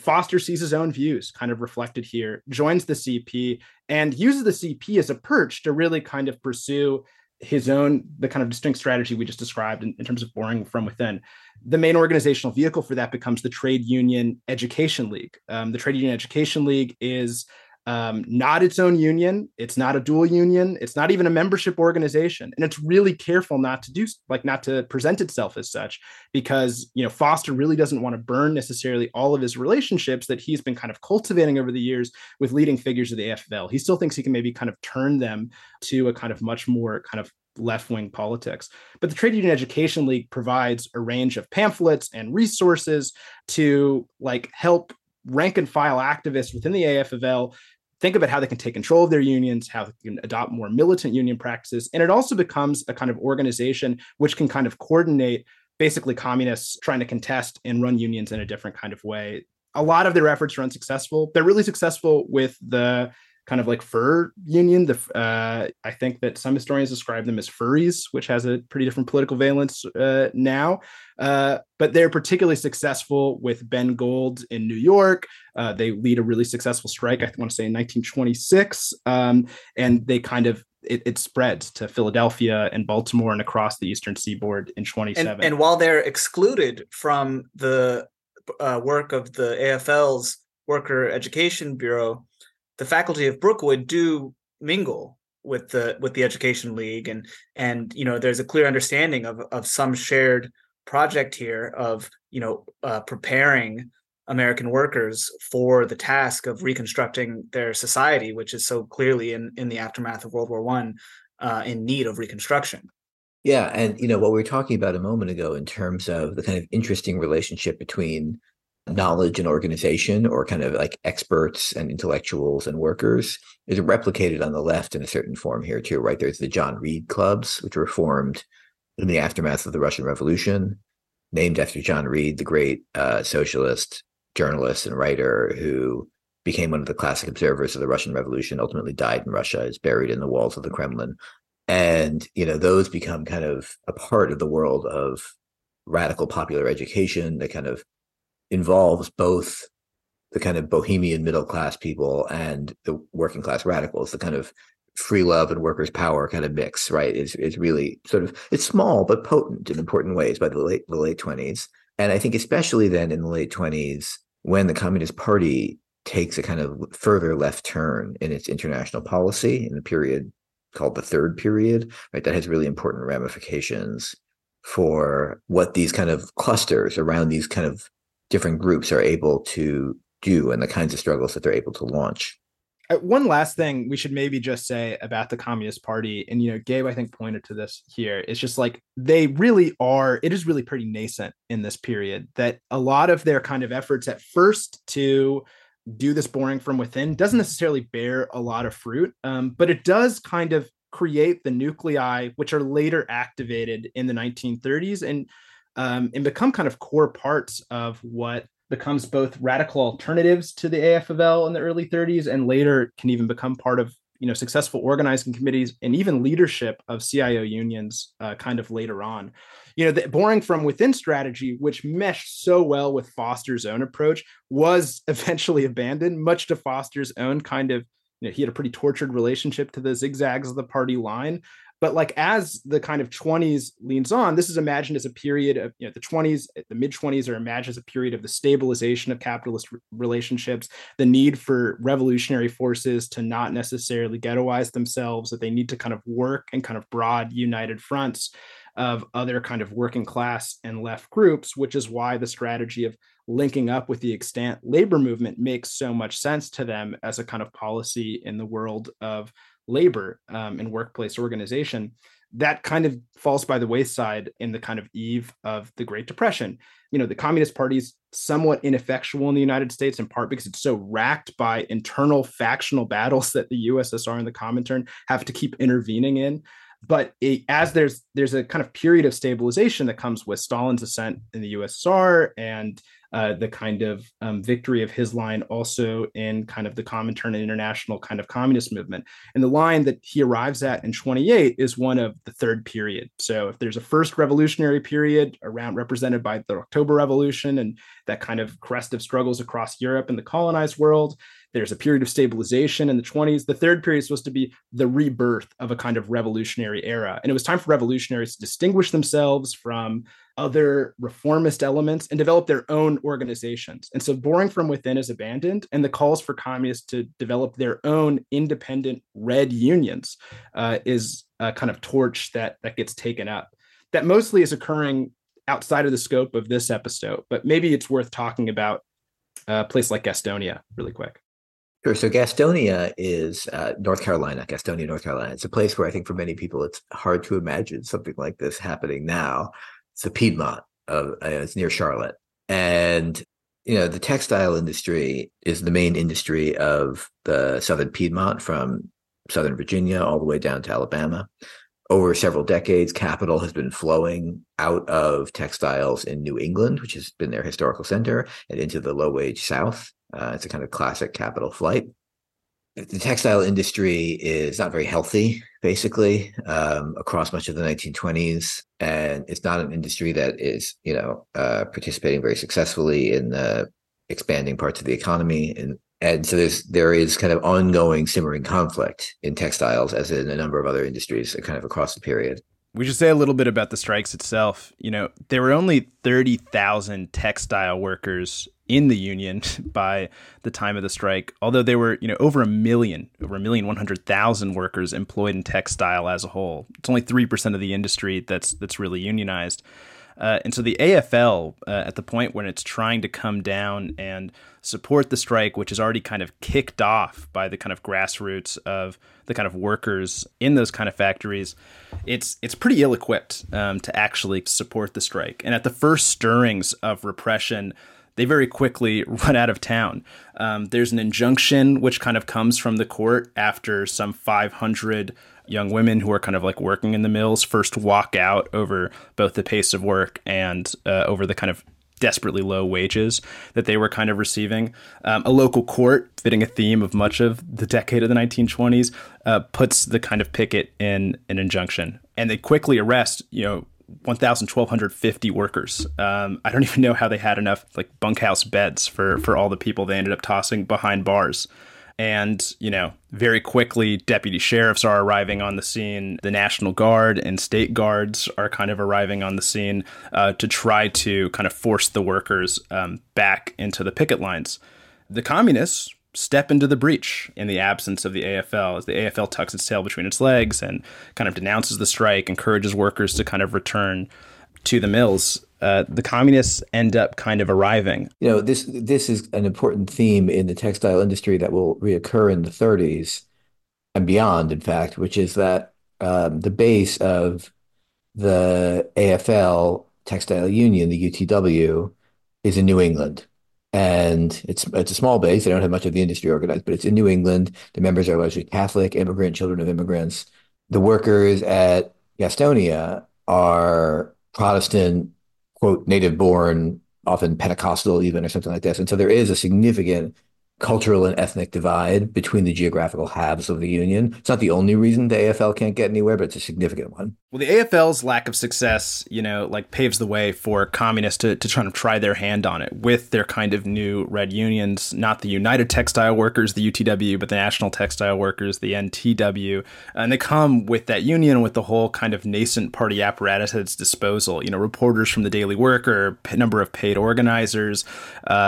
Foster sees his own views kind of reflected here, joins the CP, and uses the CP as a perch to really kind of pursue his own, the kind of distinct strategy we just described in terms of boring from within. The main organizational vehicle for that becomes the Trade Union Education League. The Trade Union Education League is not its own union. It's not a dual union. It's not even a membership organization. And it's really careful not to present itself as such, because, you know, Foster really doesn't want to burn necessarily all of his relationships that he's been kind of cultivating over the years with leading figures of the AFL. He still thinks he can maybe kind of turn them to a kind of much more kind of left-wing politics. But the Trade Union Education League provides a range of pamphlets and resources to like help rank and file activists within the AFL think about how they can take control of their unions, how they can adopt more militant union practices. And it also becomes a kind of organization which can kind of coordinate basically communists trying to contest and run unions in a different kind of way. A lot of their efforts are unsuccessful. They're really successful with the kind of like fur union. I think that some historians describe them as furries, which has a pretty different political valence now. But they're particularly successful with Ben Gold in New York. They lead a really successful strike, I want to say in 1926. And they kind of, it spreads to Philadelphia and Baltimore and across the Eastern Seaboard in 27. And while they're excluded from the work of the AFL's Worker Education Bureau, the faculty of Brookwood do mingle with the Education League, and you know, there's a clear understanding of some shared project here of, you know, preparing American workers for the task of reconstructing their society, which is so clearly in the aftermath of World War I in need of reconstruction. Yeah, and you know what we were talking about a moment ago in terms of the kind of interesting relationship between knowledge and organization, or kind of like experts and intellectuals and workers, is replicated on the left in a certain form here too, right? There's the John Reed clubs, which were formed in the aftermath of the Russian Revolution, named after John Reed, the great socialist journalist and writer who became one of the classic observers of the Russian Revolution, ultimately died in Russia, is buried in the walls of the Kremlin. And, you know, those become kind of a part of the world of radical popular education that kind of involves both the kind of bohemian middle class people and the working class radicals, the kind of free love and workers' power kind of mix, right? Is really sort of, it's small but potent in important ways by the late 20s. And I think especially then in the late 20s, when the Communist Party takes a kind of further left turn in its international policy in the period called the Third Period, right? That has really important ramifications for what these kind of clusters around these kind of different groups are able to do and the kinds of struggles that they're able to launch. One last thing we should maybe just say about the Communist Party, and, you know, Gabe, I think, pointed to this here. It's just like they really are, it is really pretty nascent in this period, that a lot of their kind of efforts at first to do this boring from within doesn't necessarily bear a lot of fruit, but it does kind of create the nuclei, which are later activated in the 1930s and become kind of core parts of what becomes both radical alternatives to the AFL in the early 30s, and later can even become part of, you know, successful organizing committees and even leadership of CIO unions kind of later on. You know, the boring from within strategy, which meshed so well with Foster's own approach, was eventually abandoned, much to Foster's own kind of, you know, he had a pretty tortured relationship to the zigzags of the party line. But like as the kind of 20s leans on, this is imagined as a period of, you know, the 20s, the mid 20s are imagined as a period of the stabilization of capitalist relationships, the need for revolutionary forces to not necessarily ghettoize themselves, that they need to kind of work in kind of broad united fronts of other kind of working class and left groups, which is why the strategy of linking up with the extant labor movement makes so much sense to them as a kind of policy in the world of labor and workplace organization. That kind of falls by the wayside in the kind of eve of the Great Depression. You know, the Communist Party is somewhat ineffectual in the United States, in part because it's so racked by internal factional battles that the USSR and the Comintern have to keep intervening in. But there's a kind of period of stabilization that comes with Stalin's ascent in the USSR and the kind of victory of his line also in kind of the Comintern and international kind of communist movement. And the line that he arrives at in 28 is one of the Third Period. So if there's a first revolutionary period around represented by the October Revolution and that kind of crest of struggles across Europe and the colonized world, there's a period of stabilization in the 20s. The Third Period is supposed to be the rebirth of a kind of revolutionary era. And it was time for revolutionaries to distinguish themselves from other reformist elements and develop their own organizations. And so boring from within is abandoned, and the calls for communists to develop their own independent red unions is a kind of torch that gets taken up. That mostly is occurring outside of the scope of this episode, but maybe it's worth talking about a place like Gastonia really quick. Sure. So Gastonia is North Carolina, Gastonia, North Carolina. It's a place where I think for many people, it's hard to imagine something like this happening now. It's the Piedmont of, it's near Charlotte. And, you know, the textile industry is the main industry of the Southern Piedmont, from Southern Virginia all the way down to Alabama. Over several decades, capital has been flowing out of textiles in New England, which has been their historical center, and into the low-wage South. It's a kind of classic capital flight. The textile industry is not very healthy, basically, across much of the 1920s. And it's not an industry that is, you know, participating very successfully in the expanding parts of the economy. And so there is kind of ongoing simmering conflict in textiles, as in a number of other industries kind of across the period. We should say a little bit about the strikes itself. You know, there were only 30,000 textile workers in the union by the time of the strike, although there were, you know, over 100,000 workers employed in textile as a whole. It's only 3% of the industry that's really unionized. And so the AFL, at the point when it's trying to come down and support the strike, which is already kind of kicked off by the kind of grassroots of the kind of workers in those kind of factories, it's pretty ill-equipped to actually support the strike. And at the first stirrings of repression, they very quickly run out of town. There's an injunction which kind of comes from the court after some 500 young women who are kind of like working in the mills first walk out over both the pace of work and over the kind of desperately low wages that they were kind of receiving. A local court, fitting a theme of much of the decade of the 1920s, puts the kind of picket in an injunction. And they quickly arrest, you know, 1,250 workers. I don't even know how they had enough like bunkhouse beds for all the people they ended up tossing behind bars. And, you know, very quickly, deputy sheriffs are arriving on the scene. The National Guard and state guards are kind of arriving on the scene to try to kind of force the workers back into the picket lines. The communists step into the breach in the absence of the AFL, as the AFL tucks its tail between its legs and kind of denounces the strike, encourages workers to kind of return to the mills. The communists end up kind of arriving. You know, this is an important theme in the textile industry that will reoccur in the 30s and beyond, in fact, which is that the base of the AFL textile union, the UTW, is in New England. And it's a small base. They don't have much of the industry organized, but it's in New England. The members are largely Catholic, immigrant, children of immigrants. The workers at Gastonia are Protestant, quote, native-born, often Pentecostal even, or something like this. And so there is a significant cultural and ethnic divide between the geographical halves of the union. It's not the only reason the AFL can't get anywhere, but it's a significant one. Well, the AFL's lack of success, you know, like paves the way for communists to try to try their hand on it with their kind of new red unions, not the United Textile Workers, the UTW, but the National Textile Workers, the NTW. And they come with that union with the whole kind of nascent party apparatus at its disposal. You know, reporters from the Daily Worker, a number of paid organizers,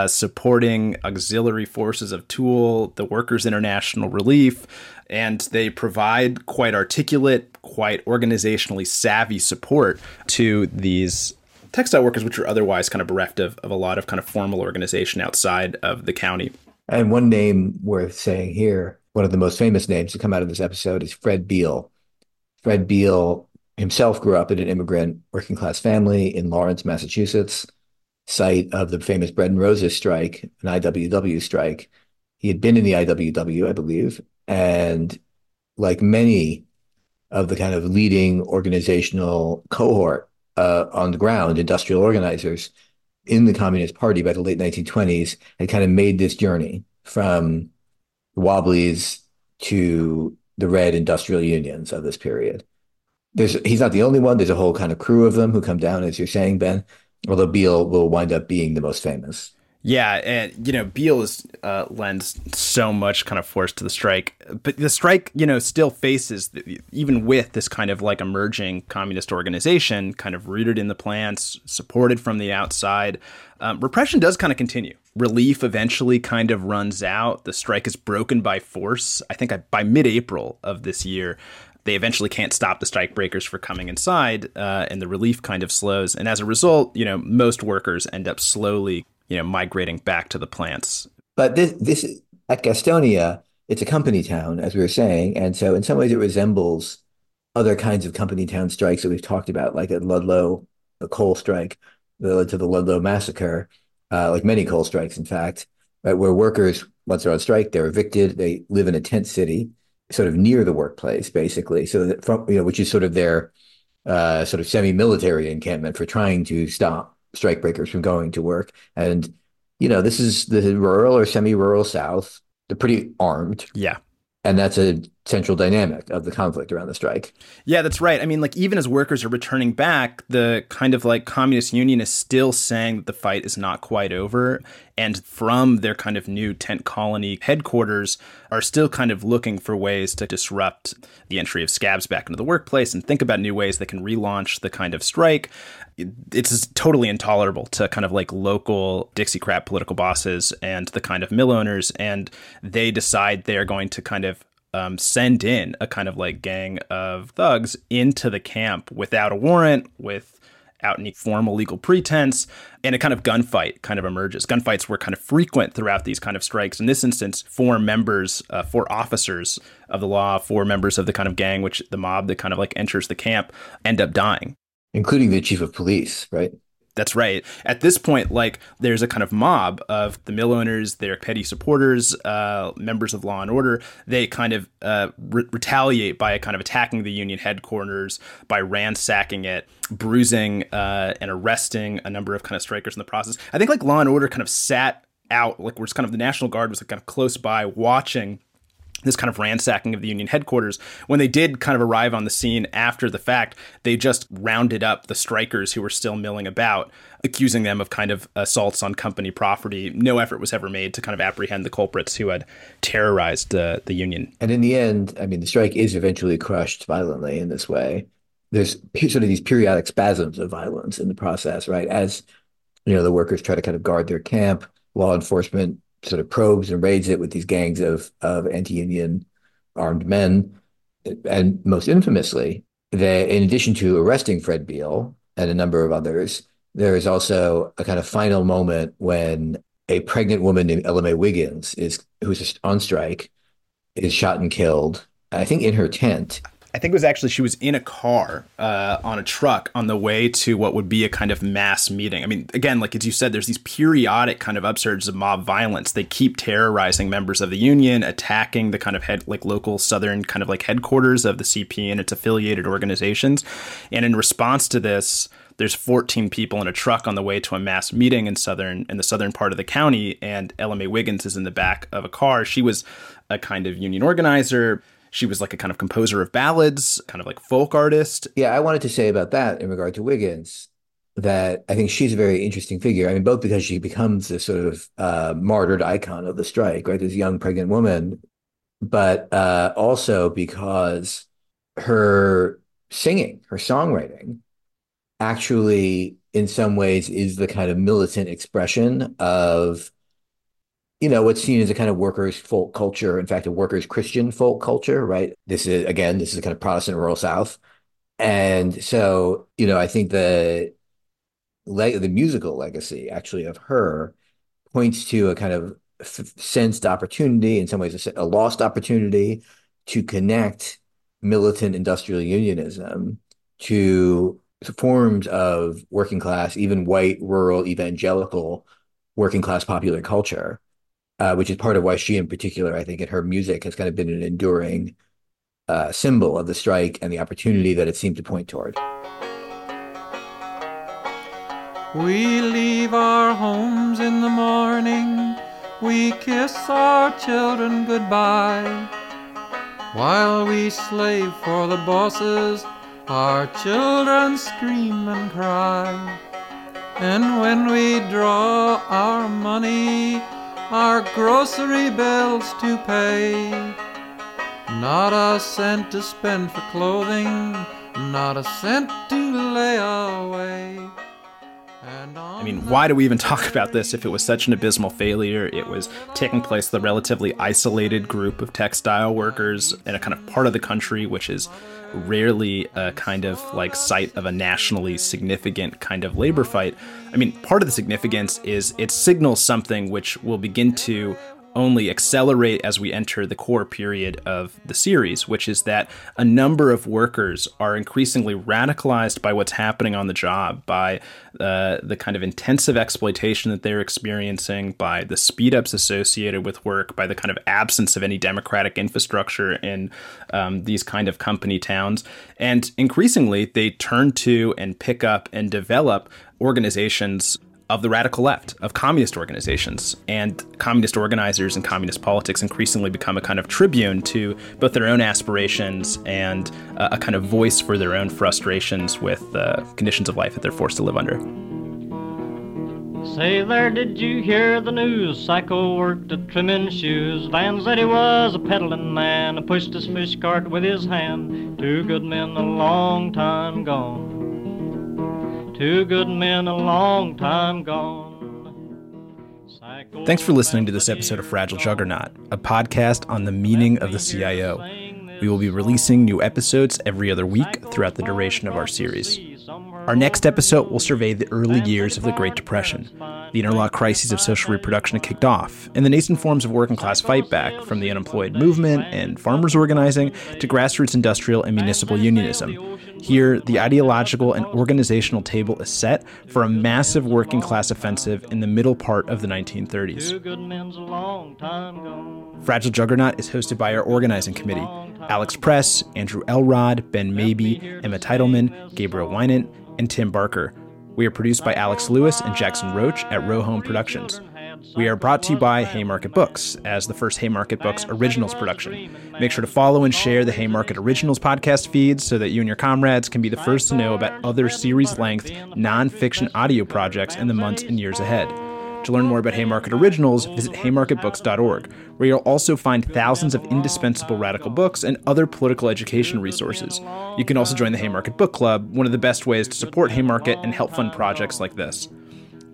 supporting auxiliary forces of Tool, the Workers' International Relief, and they provide quite articulate, quite organizationally savvy support to these textile workers, which are otherwise kind of bereft of a lot of kind of formal organization outside of the county. And one name worth saying here, one of the most famous names to come out of this episode is Fred Beal. Fred Beal himself grew up in an immigrant working class family in Lawrence, Massachusetts, site of the famous Bread and Roses strike, an IWW strike. He had been in the IWW, I believe, and like many of the kind of leading organizational cohort on the ground, industrial organizers in the Communist Party by the late 1920s, had kind of made this journey from the Wobblies to the red industrial unions of this period. He's not the only one. There's a whole kind of crew of them who come down, as you're saying, Ben, although Beal will wind up being the most famous. Yeah, and, you know, Beal lends so much kind of force to the strike. But the strike, you know, still faces, even with this kind of like emerging communist organization, kind of rooted in the plants, supported from the outside, repression does kind of continue. Relief eventually kind of runs out. The strike is broken by force, I think by mid-April of this year. They eventually can't stop the strikebreakers from coming inside, and the relief kind of slows. And as a result, you know, most workers end up slowly, you know, migrating back to the plants. But this at Gastonia, it's a company town, as we were saying. And so in some ways it resembles other kinds of company town strikes that we've talked about, like at Ludlow, the coal strike that led to the Ludlow Massacre, like many coal strikes, in fact, right, where workers, once they're on strike, they're evicted. They live in a tent city, sort of near the workplace, basically. So that from, you know, which is sort of their sort of semi-military encampment for trying to stop strikebreakers from going to work. And, you know, this is the rural or semi-rural South. They're pretty armed. Yeah. And that's a central dynamic of the conflict around the strike. Yeah, that's right. I mean, like, even as workers are returning back, the kind of like communist union is still saying that the fight is not quite over. And from their kind of new tent colony headquarters are still kind of looking for ways to disrupt the entry of scabs back into the workplace and think about new ways that can relaunch the kind of strike. It's totally intolerable to kind of like local Dixiecrat political bosses and the kind of mill owners. And they decide they're going to kind of send in a kind of like gang of thugs into the camp without a warrant, without any formal legal pretense, and a kind of gunfight kind of emerges. Gunfights were kind of frequent throughout these kind of strikes. In this instance, four officers of the law, four members of the kind of gang, which the mob that kind of like enters the camp, end up dying. Including the chief of police, right? That's right. At this point, like, there's a kind of mob of the mill owners, their petty supporters, members of law and order. They kind of retaliate by kind of attacking the union headquarters, by ransacking it, bruising and arresting a number of kind of strikers in the process. I think like law and order kind of sat out, like, where it's kind of the National Guard was like, kind of close by watching this kind of ransacking of the Union headquarters. When they did kind of arrive on the scene after the fact, they just rounded up the strikers who were still milling about, accusing them of kind of assaults on company property. No effort was ever made to kind of apprehend the culprits who had terrorized the Union. And in the end, I mean, the strike is eventually crushed violently in this way. There's sort of these periodic spasms of violence in the process, right? As, you know, the workers try to kind of guard their camp, law enforcement sort of probes and raids it with these gangs of anti-union armed men. And most infamously, they, in addition to arresting Fred Beal and a number of others, there is also a kind of final moment when a pregnant woman named Ella Mae Wiggins, who's on strike, is shot and killed, I think in her tent. I think it was actually she was in a car on a truck on the way to what would be a kind of mass meeting. I mean, again, like as you said, there's these periodic kind of upsurges of mob violence. They keep terrorizing members of the Union, attacking the kind of local Southern kind of like headquarters of the CP and its affiliated organizations. And in response to this, there's 14 people in a truck on the way to a mass meeting in the southern part of the county. And Ella Mae Wiggins is in the back of a car. She was a kind of union organizer. She was like a kind of composer of ballads, kind of like folk artist. Yeah, I wanted to say about that in regard to Wiggins that I think she's a very interesting figure. I mean, both because she becomes this sort of martyred icon of the strike, right? This young pregnant woman, but also because her singing, her songwriting actually in some ways is the kind of militant expression of, you know, what's seen as a kind of workers' folk culture, in fact, a workers' Christian folk culture, right? This is a kind of Protestant rural South. And so, you know, I think the musical legacy actually of her points to a kind of sensed opportunity, in some ways a lost opportunity, to connect militant industrial unionism to forms of working class, even white, rural, evangelical, working class popular culture. Which is part of why she in particular, I think, in her music has kind of been an enduring symbol of the strike and the opportunity that it seemed to point toward. We leave our homes in the morning. We kiss our children goodbye. While we slave for the bosses, our children scream and cry. And when we draw our money, our grocery bills to pay, not a cent to spend for clothing, not a cent to lay away. I mean, why do we even talk about this if it was such an abysmal failure? It was taking place with a relatively isolated group of textile workers in a kind of part of the country, which is rarely a kind of like site of a nationally significant kind of labor fight. I mean, part of the significance is it signals something which will begin to only accelerate as we enter the core period of the series, which is that a number of workers are increasingly radicalized by what's happening on the job, by the kind of intensive exploitation that they're experiencing, by the speed-ups associated with work, by the kind of absence of any democratic infrastructure in these kind of company towns. And increasingly, they turn to and pick up and develop organizations of the radical left, of communist organizations. And communist organizers and communist politics increasingly become a kind of tribune to both their own aspirations and a kind of voice for their own frustrations with the conditions of life that they're forced to live under. Say there, did you hear the news? Sacco worked at trimming shoes. Vanzetti was a peddling man, pushed his fish cart with his hand. Two good men a long time gone. Two good men a long time gone. Psycho. Thanks for listening to this episode of Fragile Juggernaut, a podcast on the meaning of the CIO. We will be releasing new episodes every other week throughout the duration of our series. Our next episode will survey the early years of the Great Depression. The interlock crises of social reproduction kicked off, and the nascent forms of working-class fightback, from the unemployed movement and farmers organizing to grassroots industrial and municipal unionism. Here, the ideological and organizational table is set for a massive working-class offensive in the middle part of the 1930s. Fragile Juggernaut is hosted by our organizing committee, Alex Press, Andrew Elrod, Ben Mabee, Emma Teitelman, Gabriel Wynant, and Tim Barker. We are produced by Alex Lewis and Jackson Roach at Row Home Productions. We are brought to you by Haymarket Books, as the first Haymarket Books Originals production. Make sure to follow and share the Haymarket Originals podcast feeds so that you and your comrades can be the first to know about other series-length, non-fiction audio projects in the months and years ahead. To learn more about Haymarket Originals, visit haymarketbooks.org, where you'll also find thousands of indispensable radical books and other political education resources. You can also join the Haymarket Book Club, one of the best ways to support Haymarket and help fund projects like this.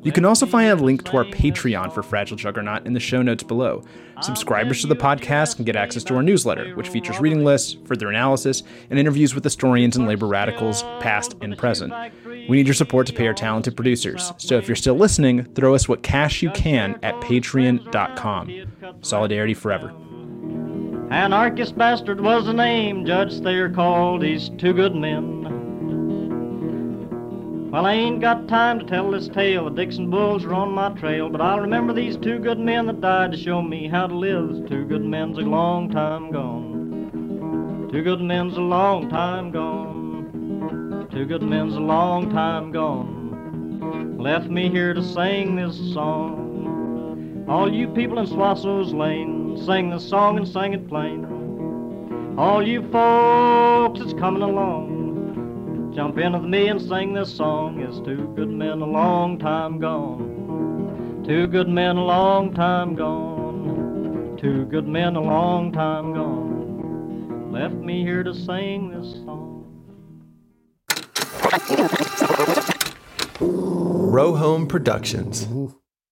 You can also find a link to our Patreon for Fragile Juggernaut in the show notes below. Subscribers to the podcast can get access to our newsletter, which features reading lists, further analysis, and interviews with historians and labor radicals, past and present. We need your support to pay our talented producers, so if you're still listening, throw us what cash you can at patreon.com. Solidarity forever. Anarchist bastard was the name Judge Thayer called these two good men. Well, I ain't got time to tell this tale. The Dixon Bulls are on my trail, but I'll remember these two good men that died to show me how to live. Two good men's a long time gone. Two good men's a long time gone. Two good men's a long time gone, left me here to sing this song. All you people in Swasso's Lane, sing this song and sing it plain. All you folks that's coming along, jump in with me and sing this song. It's two good men a long time gone. Two good men a long time gone. Two good men a long time gone, left me here to sing this song. Row Home Productions.